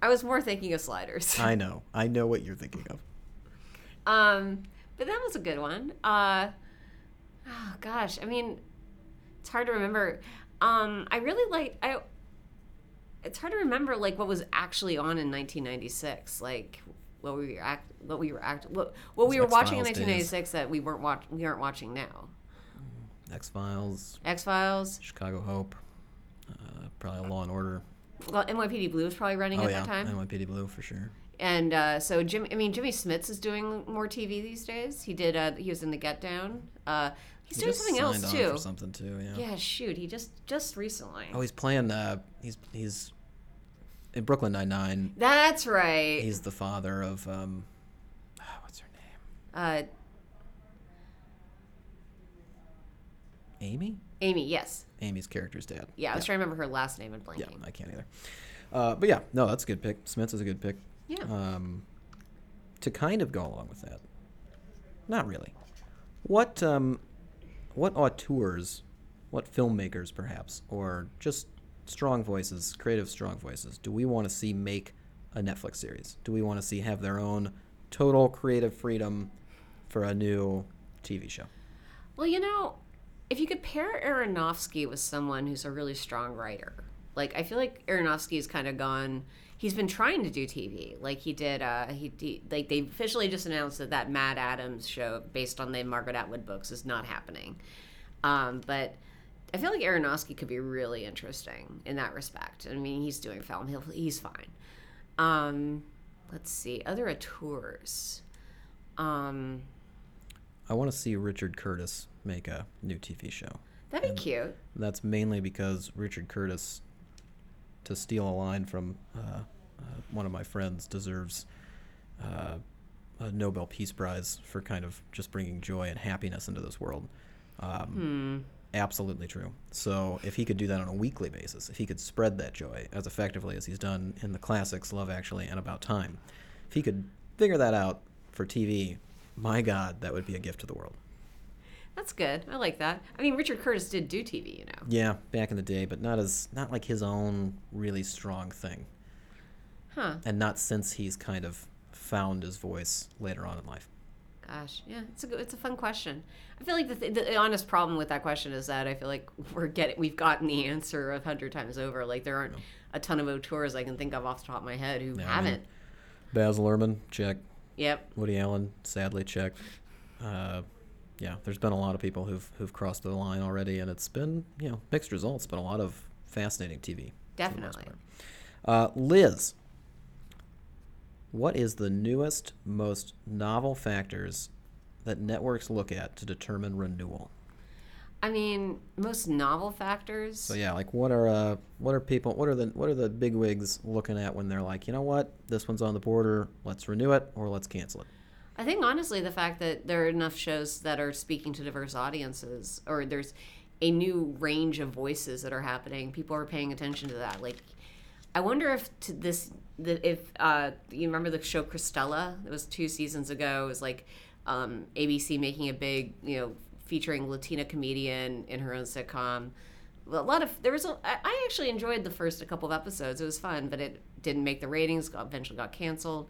I was more thinking of Sliders. I know what you're thinking of. But that was a good one. Oh gosh, I mean, it's hard to remember. It's hard to remember like what was actually on in 1996. Like what we were watching in 1996 that we aren't watching now. X-Files, Chicago Hope, probably Law and Order. Well, NYPD Blue was probably running at that time. NYPD Blue for sure. And so Jimmy Smits is doing more TV these days. He did. He was in The Get Down. He's doing something else too. For something too. Yeah. Yeah. Shoot. He just recently. Oh, he's playing. He's in Brooklyn Nine-Nine. That's right. He's the father of what's her name? Amy. Amy. Yes. Amy's character's dad. Yeah. I was trying to remember her last name and blanking. Yeah. I can't either. But yeah. No, that's a good pick. Smits is a good pick. Yeah. To kind of go along with that, not really. What auteurs, what filmmakers perhaps, or just strong voices, creative strong voices, do we want to see make a Netflix series? Do we want to see have their own total creative freedom for a new TV show? Well, you know, if you could pair Aronofsky with someone who's a really strong writer, like I feel like Aronofsky's kind of gone. He's been trying to do TV, like he did. Like they officially just announced that Matt Adams show based on the Margaret Atwood books is not happening. But I feel like Aronofsky could be really interesting in that respect. I mean, he's doing film; he's fine. Let's see other auteurs. I want to see Richard Curtis make a new TV show. That'd be cute. That's mainly because Richard Curtis, to steal a line from one of my friends, deserves a Nobel Peace Prize for kind of just bringing joy and happiness into this world. Absolutely true. So if he could do that on a weekly basis, if he could spread that joy as effectively as he's done in the classics Love Actually and About Time, if he could figure that out for TV, my God, that would be a gift to the world. That's good. I like that. I mean, Richard Curtis did do TV, you know. Yeah, back in the day, but not like his own really strong thing. Huh. And not since he's kind of found his voice later on in life. Gosh, yeah, it's a fun question. I feel like the honest problem with that question is that I feel like we've gotten the answer 100 times over. Like there aren't a ton of auteurs I can think of off the top of my head who haven't. I mean, Baz Luhrmann, check. Yep. Woody Allen, sadly, check. Yeah, there's been a lot of people who've crossed the line already, and it's been, you know, mixed results, but a lot of fascinating TV. Definitely. Liz, what is the newest, most novel factors that networks look at to determine renewal? I mean, most novel factors. So yeah, like what are the bigwigs looking at when they're like, you know what, this one's on the border, let's renew it or let's cancel it. I think, honestly, the fact that there are enough shows that are speaking to diverse audiences, or there's a new range of voices that are happening, people are paying attention to that. Like, I wonder if you remember the show Christella? It was 2 seasons ago. It was like ABC making a big, you know, featuring Latina comedian in her own sitcom. I actually enjoyed the first couple of episodes. It was fun, but it didn't make the ratings, eventually got canceled.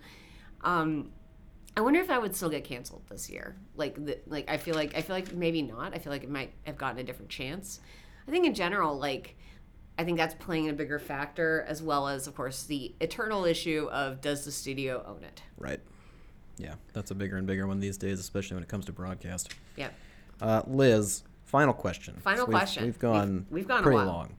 I wonder if that would still get canceled this year. I feel like maybe not. I feel like it might have gotten a different chance. I think in general, I think that's playing a bigger factor, as well as, of course, the eternal issue of does the studio own it? Right. Yeah, that's a bigger and bigger one these days, especially when it comes to broadcast. Yeah. Liz, final question. Final question. We've gone pretty long.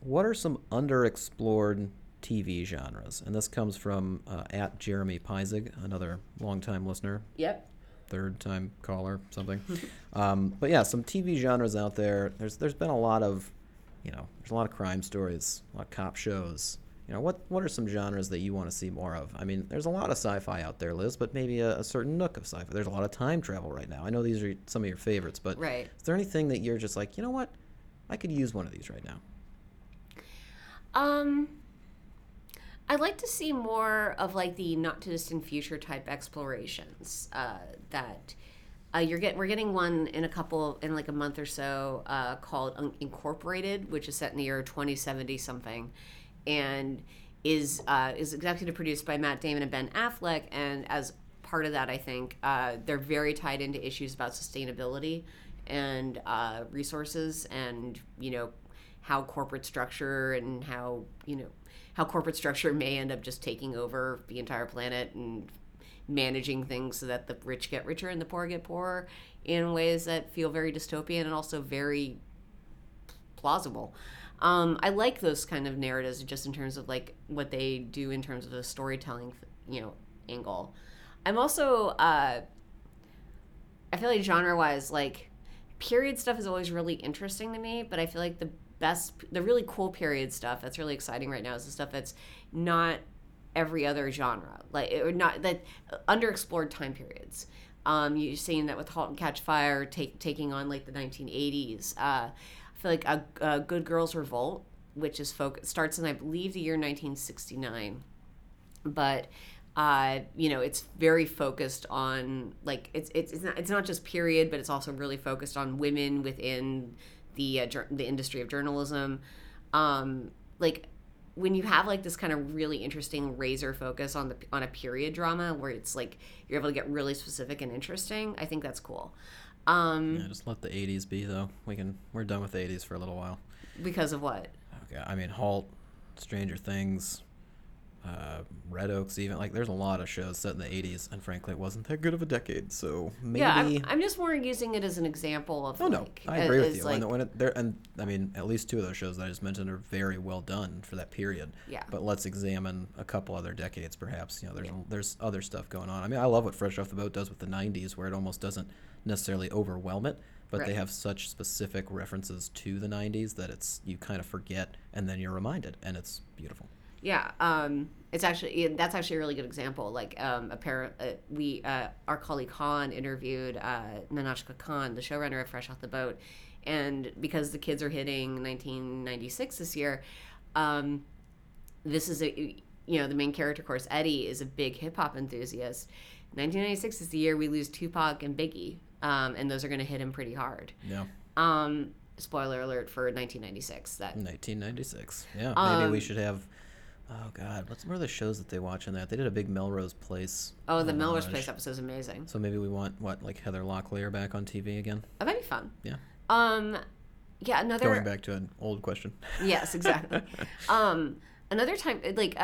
What are some underexplored TV genres? And this comes from at Jeremy Peisig, another longtime listener. Yep. Third time caller, something. But yeah, some TV genres out there. There's been a lot of, there's a lot of crime stories, a lot of cop shows. What are some genres that you want to see more of? I mean, there's a lot of sci-fi out there, Liz, but maybe a certain nook of sci-fi. There's a lot of time travel right now. I know these are some of your favorites, but right. Is there anything that you're just like, you know what? I could use one of these right now. I'd like to see more of like the not too distant future type explorations that we're getting one in like a month or so called Incorporated, which is set in the year 2070 something, and is executive produced by Matt Damon and Ben Affleck. And as part of that, I think they're very tied into issues about sustainability and resources, and how corporate structure and how corporate structure may end up just taking over the entire planet and managing things so that the rich get richer and the poor get poorer in ways that feel very dystopian and also very plausible. I like those kind of narratives just in terms of like what they do in terms of the storytelling, angle. I'm also, I feel like genre-wise, like period stuff is always really interesting to me, but I feel like the really cool period stuff that's really exciting right now is the stuff that's not every other genre, like or not that underexplored time periods. You're seeing that with *Halt and Catch Fire* taking on like the 1980s. I feel like a *Good Girls Revolt*, which is starts in I believe the year 1969, but it's very focused on like it's not just period, but it's also really focused on women within the industry of journalism. Like when you have like this kind of really interesting razor focus on a period drama where it's like you're able to get really specific and interesting, I think that's cool. Just let the 80s be though. We're done with the 80s for a little while. Because of what? Okay, I mean Halt, Stranger Things, Red Oaks, even like there's a lot of shows set in the 80s, and frankly, it wasn't that good of a decade. So maybe I'm just more using it as an example of. No, I agree with you. Like, and I mean, at least two of those shows that I just mentioned are very well done for that period. Yeah. But let's examine a couple other decades, perhaps. There's other stuff going on. I mean, I love what Fresh Off the Boat does with the 90s, where it almost doesn't necessarily overwhelm it, but right. They have such specific references to the 90s that you kind of forget, and then you're reminded, and it's beautiful. Yeah, that's actually a really good example. Like our colleague Khan interviewed Nanashka Khan, the showrunner of Fresh Off the Boat, and because the kids are hitting 1996 this year, this is the main character, of course, Eddie, is a big hip hop enthusiast. 1996 is the year we lose Tupac and Biggie, and those are going to hit him pretty hard. Yeah. Spoiler alert for 1996. That 1996. Yeah, maybe we should have. Oh, God. What are the shows that they watch in that? They did a big Melrose Place. Oh, the Melrose Place episode is amazing. So maybe we want, like Heather Locklear back on TV again? Oh, that'd be fun. Yeah. Yeah, another... Going back to an old question. Yes, exactly. Another time, like,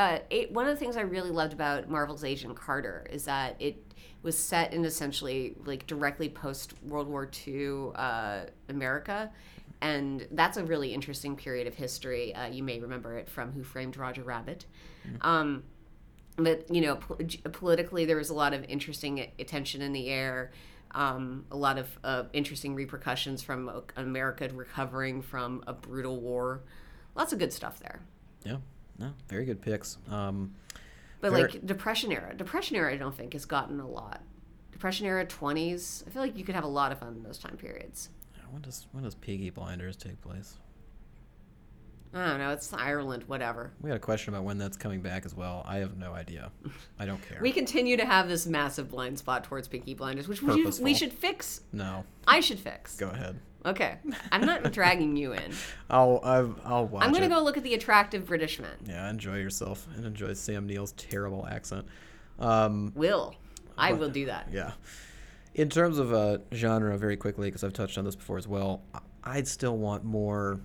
one of the things I really loved about Marvel's Agent Carter is that it was set in essentially, like, directly post-World War II America. And that's a really interesting period of history. You may remember it from Who Framed Roger Rabbit. Mm-hmm. But, politically, there was a lot of interesting tension in the air, a lot of interesting repercussions from America recovering from a brutal war. Lots of good stuff there. Yeah, no, very good picks. But, like, Depression era, I don't think, has gotten a lot. Depression era, 20s, I feel like you could have a lot of fun in those time periods. When does Peaky Blinders take place? I don't know. It's Ireland, whatever. We had a question about when that's coming back as well. I have no idea. I don't care. We continue to have this massive blind spot towards Peaky Blinders, which we should fix. No. I should fix. Go ahead. Okay. I'm not dragging you in. I'll watch it. I'm going to go look at the attractive British men. Yeah, enjoy yourself and enjoy Sam Neill's terrible accent. I will do that. Yeah. In terms of genre, very quickly, because I've touched on this before as well, I'd still want more.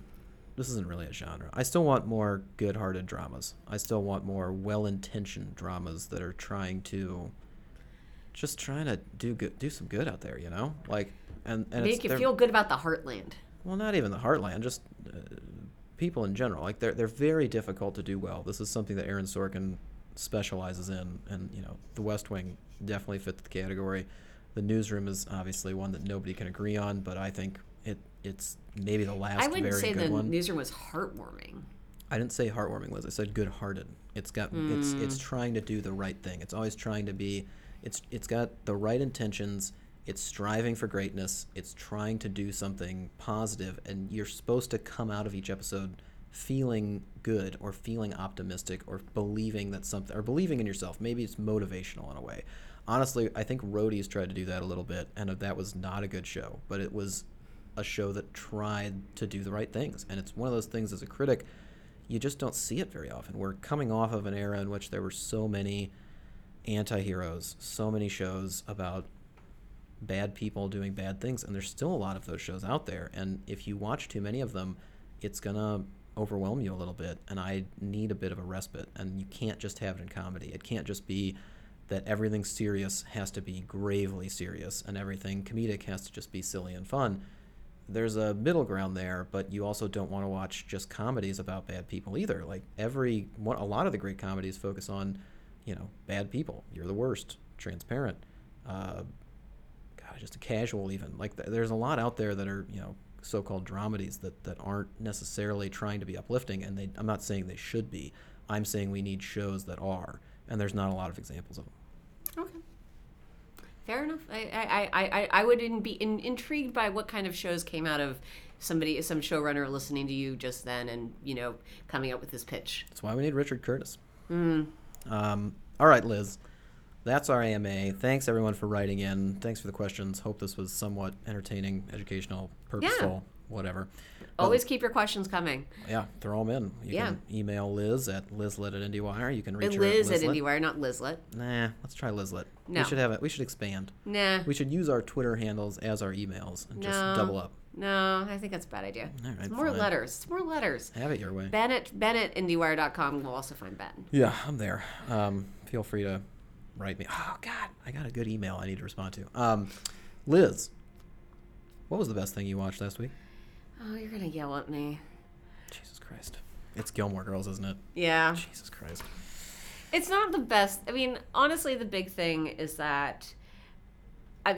This isn't really a genre. I still want more good-hearted dramas. I still want more well-intentioned dramas that are trying to do some good out there. Like And make you feel good about the heartland. Well, not even the heartland, just people in general. Like they're very difficult to do well. This is something that Aaron Sorkin specializes in, and you know, The West Wing definitely fits the category. The Newsroom is obviously one that nobody can agree on, but I think it's maybe the last very good one. I wouldn't say the Newsroom was heartwarming. I didn't say heartwarming, Liz. I said good-hearted. It's got it's trying to do the right thing. It's always trying to be. It's got the right intentions. It's striving for greatness. It's trying to do something positive, and you're supposed to come out of each episode feeling good or feeling optimistic or believing that something or believing in yourself. Maybe it's motivational in a way. Honestly, I think Roadies tried to do that a little bit, and that was not a good show, but it was a show that tried to do the right things. And it's one of those things as a critic, you just don't see it very often. We're coming off of an era in which there were so many anti-heroes, so many shows about bad people doing bad things, and there's still a lot of those shows out there. And if you watch too many of them, it's going to overwhelm you a little bit, and I need a bit of a respite. And you can't just have it in comedy. It can't just be that everything serious has to be gravely serious and everything comedic has to just be silly and fun. There's a middle ground there, but you also don't want to watch just comedies about bad people either. Like a lot of the great comedies focus on, you know, bad people. You're the worst. Transparent. Just a casual even. Like there's a lot out there that are, you know, so-called dramedies that aren't necessarily trying to be uplifting, and I'm not saying they should be. I'm saying we need shows that are, and there's not a lot of examples of them. Okay. Fair enough. I wouldn't be intrigued by what kind of shows came out of some showrunner listening to you just then and, you know, coming up with this pitch. That's why we need Richard Curtis. Mm. All right, Liz. That's our AMA. Thanks, everyone, for writing in. Thanks for the questions. Hope this was somewhat entertaining, educational, purposeful, whatever. Always keep your questions coming. Yeah, throw them in. You can email Liz at lizlet@IndieWire. You can reach her at Liz at IndieWire, not Lizlet. Nah, let's try Lizlet. No. We should expand. Nah. We should use our Twitter handles as our emails and just double up. No, I think that's a bad idea. All right, It's more letters. Have it your way. Ben@IndieWire.com. We'll also find Ben. Yeah, I'm there. Feel free to write me. Oh, God, I got a good email I need to respond to. Liz, what was the best thing you watched last week? Oh, you're going to yell at me. Jesus Christ. It's Gilmore Girls, isn't it? Yeah. Jesus Christ. It's not the best. I mean, honestly, the big thing is that I'm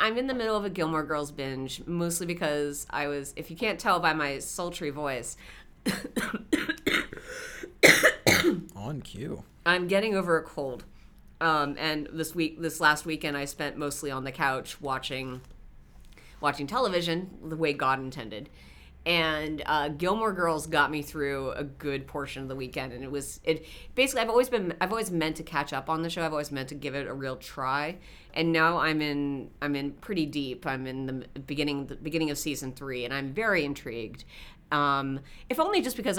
in the middle of a Gilmore Girls binge, mostly because I was, if you can't tell by my sultry voice. On cue. I'm getting over a cold. And this last weekend, I spent mostly on the couch watching television the way God intended. And Gilmore Girls got me through a good portion of the weekend. And it basically, I've always meant to catch up on the show. I've always meant to give it a real try. And now I'm in pretty deep. I'm in the beginning of season 3, and I'm very intrigued. If only just because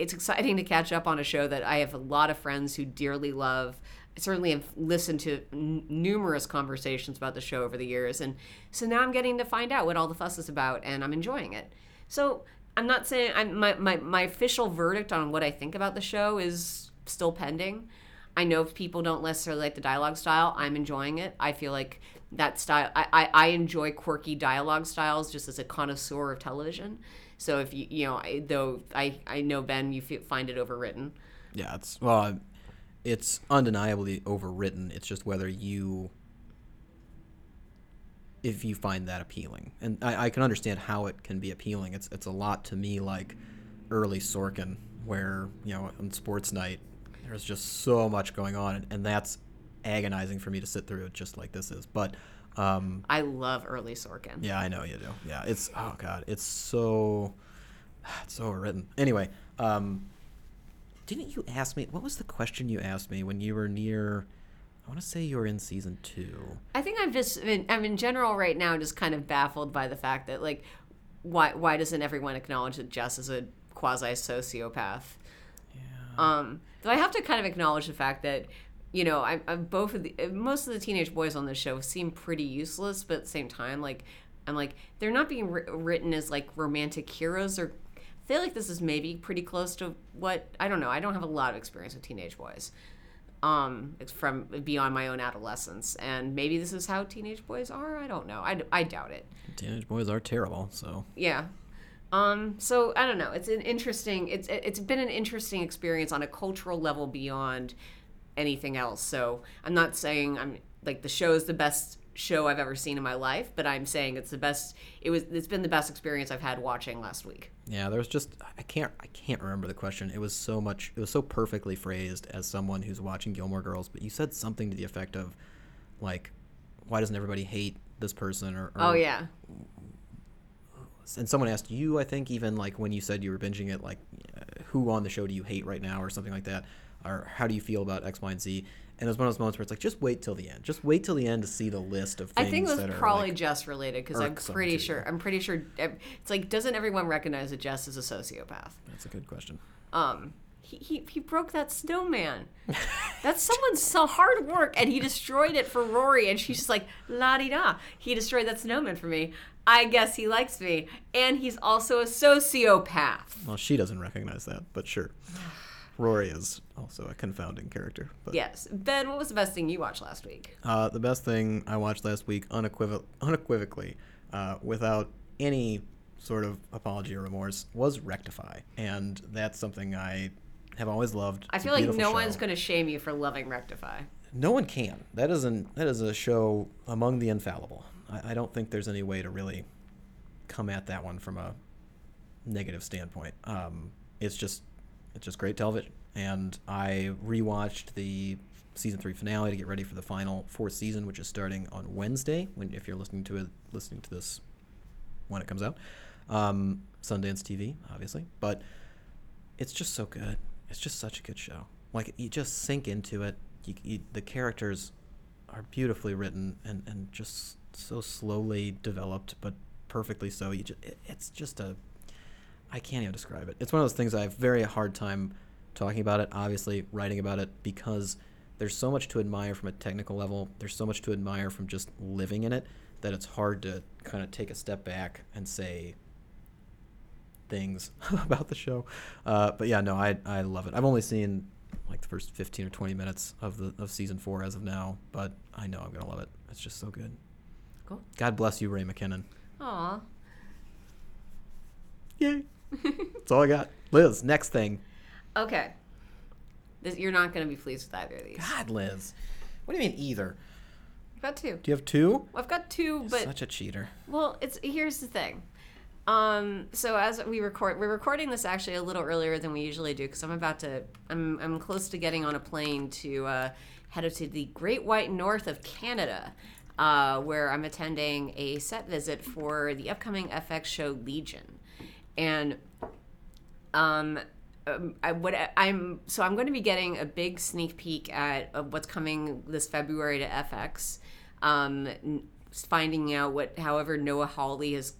it's exciting to catch up on a show that I have a lot of friends who dearly love. I certainly have listened to numerous conversations about the show over the years, and so now I'm getting to find out what all the fuss is about, and I'm enjoying it. So I'm not saying my official verdict on what I think about the show is still pending. I know if people don't necessarily like the dialogue style, I'm enjoying it. I feel like that style. I enjoy quirky dialogue styles just as a connoisseur of television. So if I know Ben, you find it overwritten. Yeah, it's undeniably overwritten. It's just whether if you find that appealing. And I can understand how it can be appealing. It's a lot to me like early Sorkin, where, you know, on Sports Night, there's just so much going on. And that's agonizing for me to sit through, just like this is. But I love early Sorkin. Yeah, I know you do. Yeah, it's, oh, God, it's so overwritten. Anyway, didn't you ask me, what was the question you asked me when you were near, I want to say you were in season 2. I think I'm in general right now just kind of baffled by the fact that, like, why doesn't everyone acknowledge that Jess is a quasi-sociopath? Yeah. Though I have to kind of acknowledge the fact that, you know, most of the teenage boys on this show seem pretty useless, but at the same time, like, I'm like, they're not being written as, like, romantic heroes or, I feel like this is maybe pretty close to what, I don't know. I don't have a lot of experience with teenage boys. from beyond my own adolescence. And maybe this is how teenage boys are. I don't know. I doubt it. Teenage boys are terrible, so. Yeah. So I don't know. It's been an interesting experience on a cultural level beyond anything else. So I'm not saying the show is the best show I've ever seen in my life, but I'm saying it's been the best experience I've had watching last week. Yeah, there was just I can't remember the question. It was so perfectly phrased as someone who's watching Gilmore Girls, but you said something to the effect of like, why doesn't everybody hate this person or oh yeah. And someone asked you, I think, even like when you said you were binging it, like who on the show do you hate right now or something like that, or how do you feel about X, Y, and Z? And it was one of those moments where it's like, just wait till the end. Just wait till the end to see the list of things. I think it was probably Jess related because I'm pretty sure. It's like, doesn't everyone recognize that Jess is a sociopath? That's a good question. He broke that snowman. That's someone's hard work, and he destroyed it for Rory. And she's just like, la-di-da. He destroyed that snowman for me. I guess he likes me. And he's also a sociopath. Well, she doesn't recognize that, but sure. Rory is also a confounding character. But. Yes. Ben, what was the best thing you watched last week? The best thing I watched last week, unequivocally, without any sort of apology or remorse, was Rectify. And that's something I have always loved. I feel like no one's going to shame you for loving Rectify. No one can. That is a show among the infallible. I don't think there's any way to really come at that one from a negative standpoint. It's just great television. And I rewatched the season 3 finale to get ready for the final 4th season, which is starting on Wednesday. If you're listening to this when it comes out, Sundance TV, obviously. But it's just so good. It's just such a good show. Like you just sink into it. The characters are beautifully written and just so slowly developed, but perfectly so. It's just a. I can't even describe it. It's one of those things I have very hard time talking about it, obviously writing about it, because there's so much to admire from a technical level. There's so much to admire from just living in it that it's hard to kind of take a step back and say things about the show. But yeah, no, I love it. I've only seen like the first 15 or 20 minutes of season 4 as of now, but I know I'm going to love it. It's just so good. Cool. God bless you, Ray McKinnon. Aw. Yay. That's all I got. Liz, next thing. Okay. You're not going to be pleased with either of these. God, Liz. What do you mean either? I've got 2. Do you have 2? I've got 2, but... Such a cheater. Well, here's the thing. So as we record... We're recording this actually a little earlier than we usually do because I'm about to... I'm close to getting on a plane to head up to the Great White North of Canada, where I'm attending a set visit for the upcoming FX show Legion. And I'm going to be getting a big sneak peek of what's coming this February to FX, finding out whatever Noah Hawley has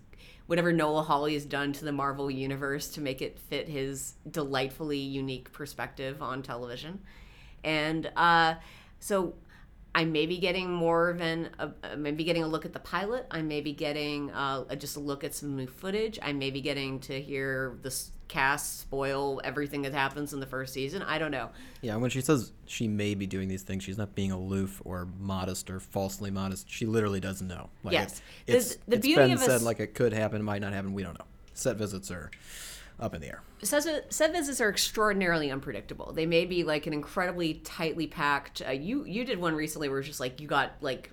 done to the Marvel universe to make it fit his delightfully unique perspective on television, and so. I may be getting a look at the pilot. I may be getting just a look at some new footage. I may be getting to hear the cast spoil everything that happens in the first season. I don't know. Yeah, when she says she may be doing these things, she's not being aloof or modest or falsely modest. She literally doesn't know. Like, yes. It could happen, might not happen. We don't know. Set visits are up in the air. Set visits are extraordinarily unpredictable. They may be like an incredibly tightly packed. You did one recently where it was just like you got like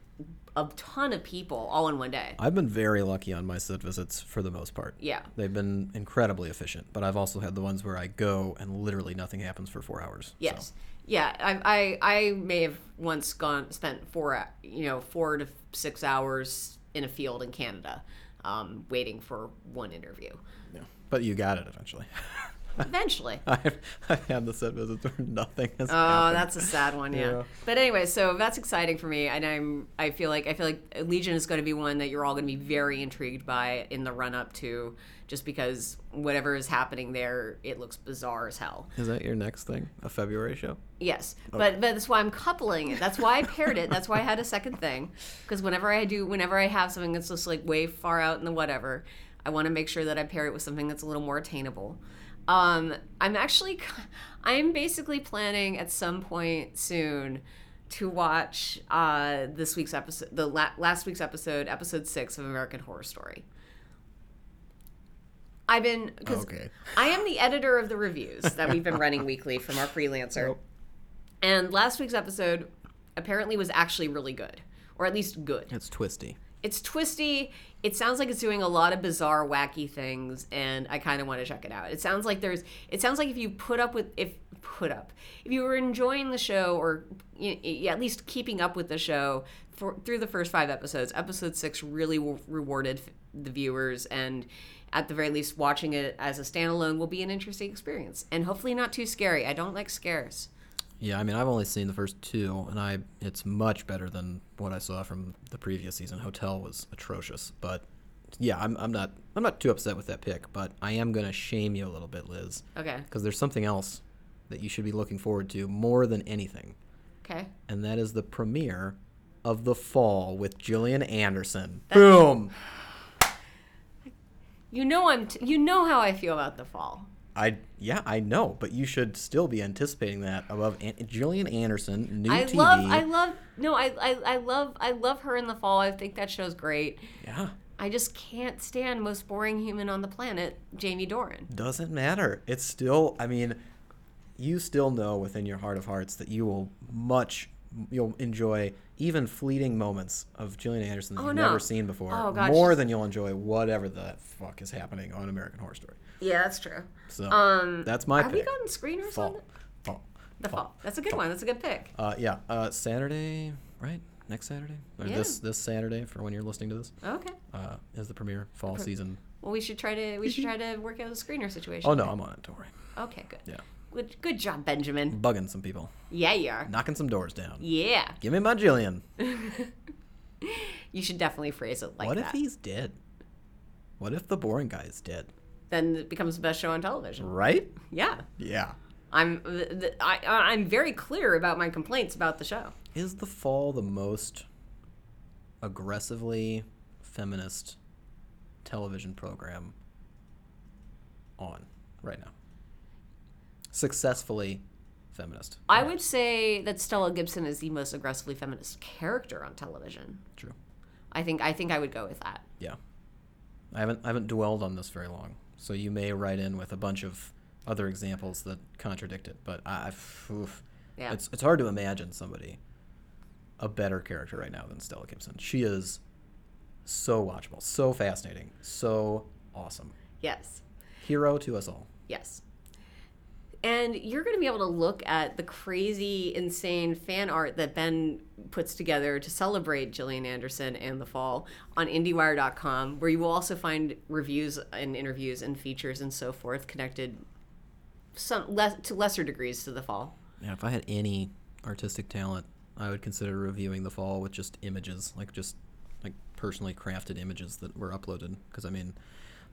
a ton of people all in one day. I've been very lucky on my set visits for the most part. Yeah, they've been incredibly efficient. But I've also had the ones where I go and literally nothing happens for 4 hours. Yes, so. Yeah. I may have once spent 4 to 6 hours in a field in Canada, waiting for one interview. Yeah. But you got it eventually. Eventually. I've had the set visits where nothing has happened. Oh, that's a sad one, yeah. But anyway, so that's exciting for me, and I feel like Legion is going to be one that you're all going to be very intrigued by in the run-up to, just because whatever is happening there, it looks bizarre as hell. Is that your next thing? A February show? Yes, okay. But that's why I'm coupling it. That's why I paired it. That's why I had a second thing, because whenever I have something that's just like way far out in the whatever, I want to make sure that I pair it with something that's a little more attainable. I'm basically planning at some point soon to watch this week's episode, the last week's episode, episode 6 of American Horror Story. I've been, because okay. I am the editor of the reviews that we've been running weekly from our freelancer. Nope. And last week's episode apparently was actually really good, or at least good. It's twisty. It's twisty. It sounds like it's doing a lot of bizarre, wacky things, and I kind of want to check it out. It sounds like if you if you were enjoying the show, or at least keeping up with the show through the first 5 episodes, episode 6 really rewarded the viewers, and at the very least, watching it as a standalone will be an interesting experience, and hopefully not too scary. I don't like scares. Yeah, I mean, I've only seen the first 2, and it's much better than what I saw from the previous season. Hotel was atrocious, but yeah, I'm not too upset with that pick, but I am gonna shame you a little bit, Liz. Okay. Because there's something else that you should be looking forward to more than anything. Okay. And that is the premiere of The Fall with Gillian Anderson. Boom. You know how I feel about The Fall. I know, but you should still be anticipating that above Gillian Anderson, new TV. I love her in The Fall. I think that show's great. Yeah. I just can't stand most boring human on the planet, Jamie Doran. Doesn't matter. It's still, I mean, you still know within your heart of hearts that you'll enjoy even fleeting moments of Gillian Anderson that you've never seen before, more than you'll enjoy whatever the fuck is happening on American Horror Story. Yeah, that's true. So that's my pick. Have we gotten screeners on it? The Fall. That's a good one. That's a good pick. Yeah. Saturday, right? Next Saturday? Or this Saturday, for when you're listening to this. Okay. Is the premiere Fall season. Well, we should try to work out the screener situation. Oh no, I'm on it. Don't worry. Okay, good. Yeah. Good job, Benjamin. Bugging some people. Yeah, you are. Knocking some doors down. Yeah. Give me my Gillian. You should definitely phrase it like that. What if he's dead? What if the boring guy is dead? Then it becomes the best show on television. Right? Yeah. Yeah. I'm very clear about my complaints about the show. Is The Fall the most aggressively feminist television program on right now? Successfully feminist. I would say that Stella Gibson is the most aggressively feminist character on television. True. I think I would go with that. Yeah. I haven't dwelled on this very long, so you may write in with a bunch of other examples that contradict it. But it's hard to imagine somebody a better character right now than Stella Gibson. She is so watchable, so fascinating, so awesome. Yes. Hero to us all. Yes. And you're going to be able to look at the crazy, insane fan art that Ben puts together to celebrate Gillian Anderson and The Fall on IndieWire.com, where you will also find reviews and interviews and features and so forth connected to lesser degrees to The Fall. Yeah, if I had any artistic talent, I would consider reviewing The Fall with just images, like personally crafted images that were uploaded, because I mean...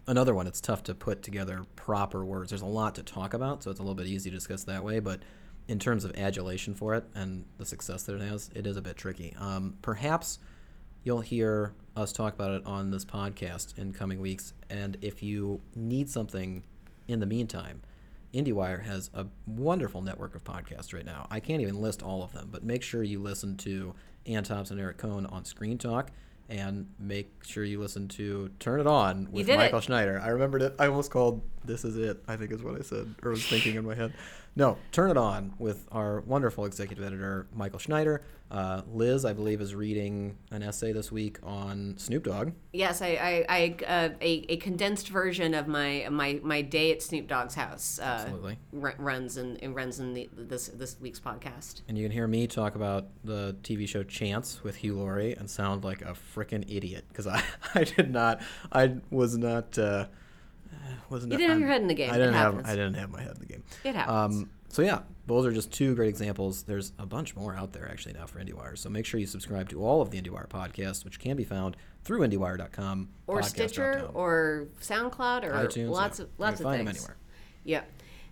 Another one, it's tough to put together proper words. There's a lot to talk about, so it's a little bit easy to discuss that way. But in terms of adulation for it and the success that it has, it is a bit tricky. Perhaps you'll hear us talk about it on this podcast in coming weeks. And if you need something in the meantime, IndieWire has a wonderful network of podcasts right now. I can't even list all of them, but make sure you listen to Ann Thompson and Eric Cohn on Screen Talk. And make sure you listen to Turn It On with Michael Schneider. I remembered it. I almost called This Is It, I think is what I said, or was thinking in my head. No, Turn It On with our wonderful executive editor, Michael Schneider. Liz, I believe, is reading an essay this week on Snoop Dogg. Yes, a condensed version of my day at Snoop Dogg's house. Absolutely. Runs in this week's podcast. And you can hear me talk about the TV show Chance with Hugh Laurie and sound like a frickin' idiot because I was not. You didn't have your head in the game. I didn't have my head in the game. It happens. So yeah, those are just 2 great examples. There's a bunch more out there actually now for IndieWire. So make sure you subscribe to all of the IndieWire podcasts, which can be found through IndieWire.com, or Stitcher, or SoundCloud, or iTunes, lots of things. You can find them anywhere. Yeah.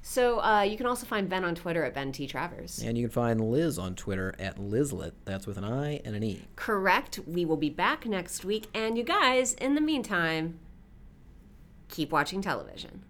So you can also find Ben on Twitter at Ben T. Travers. And you can find Liz on Twitter at Lizlet. That's with an I and an E. Correct. We will be back next week. And you guys, in the meantime, keep watching television.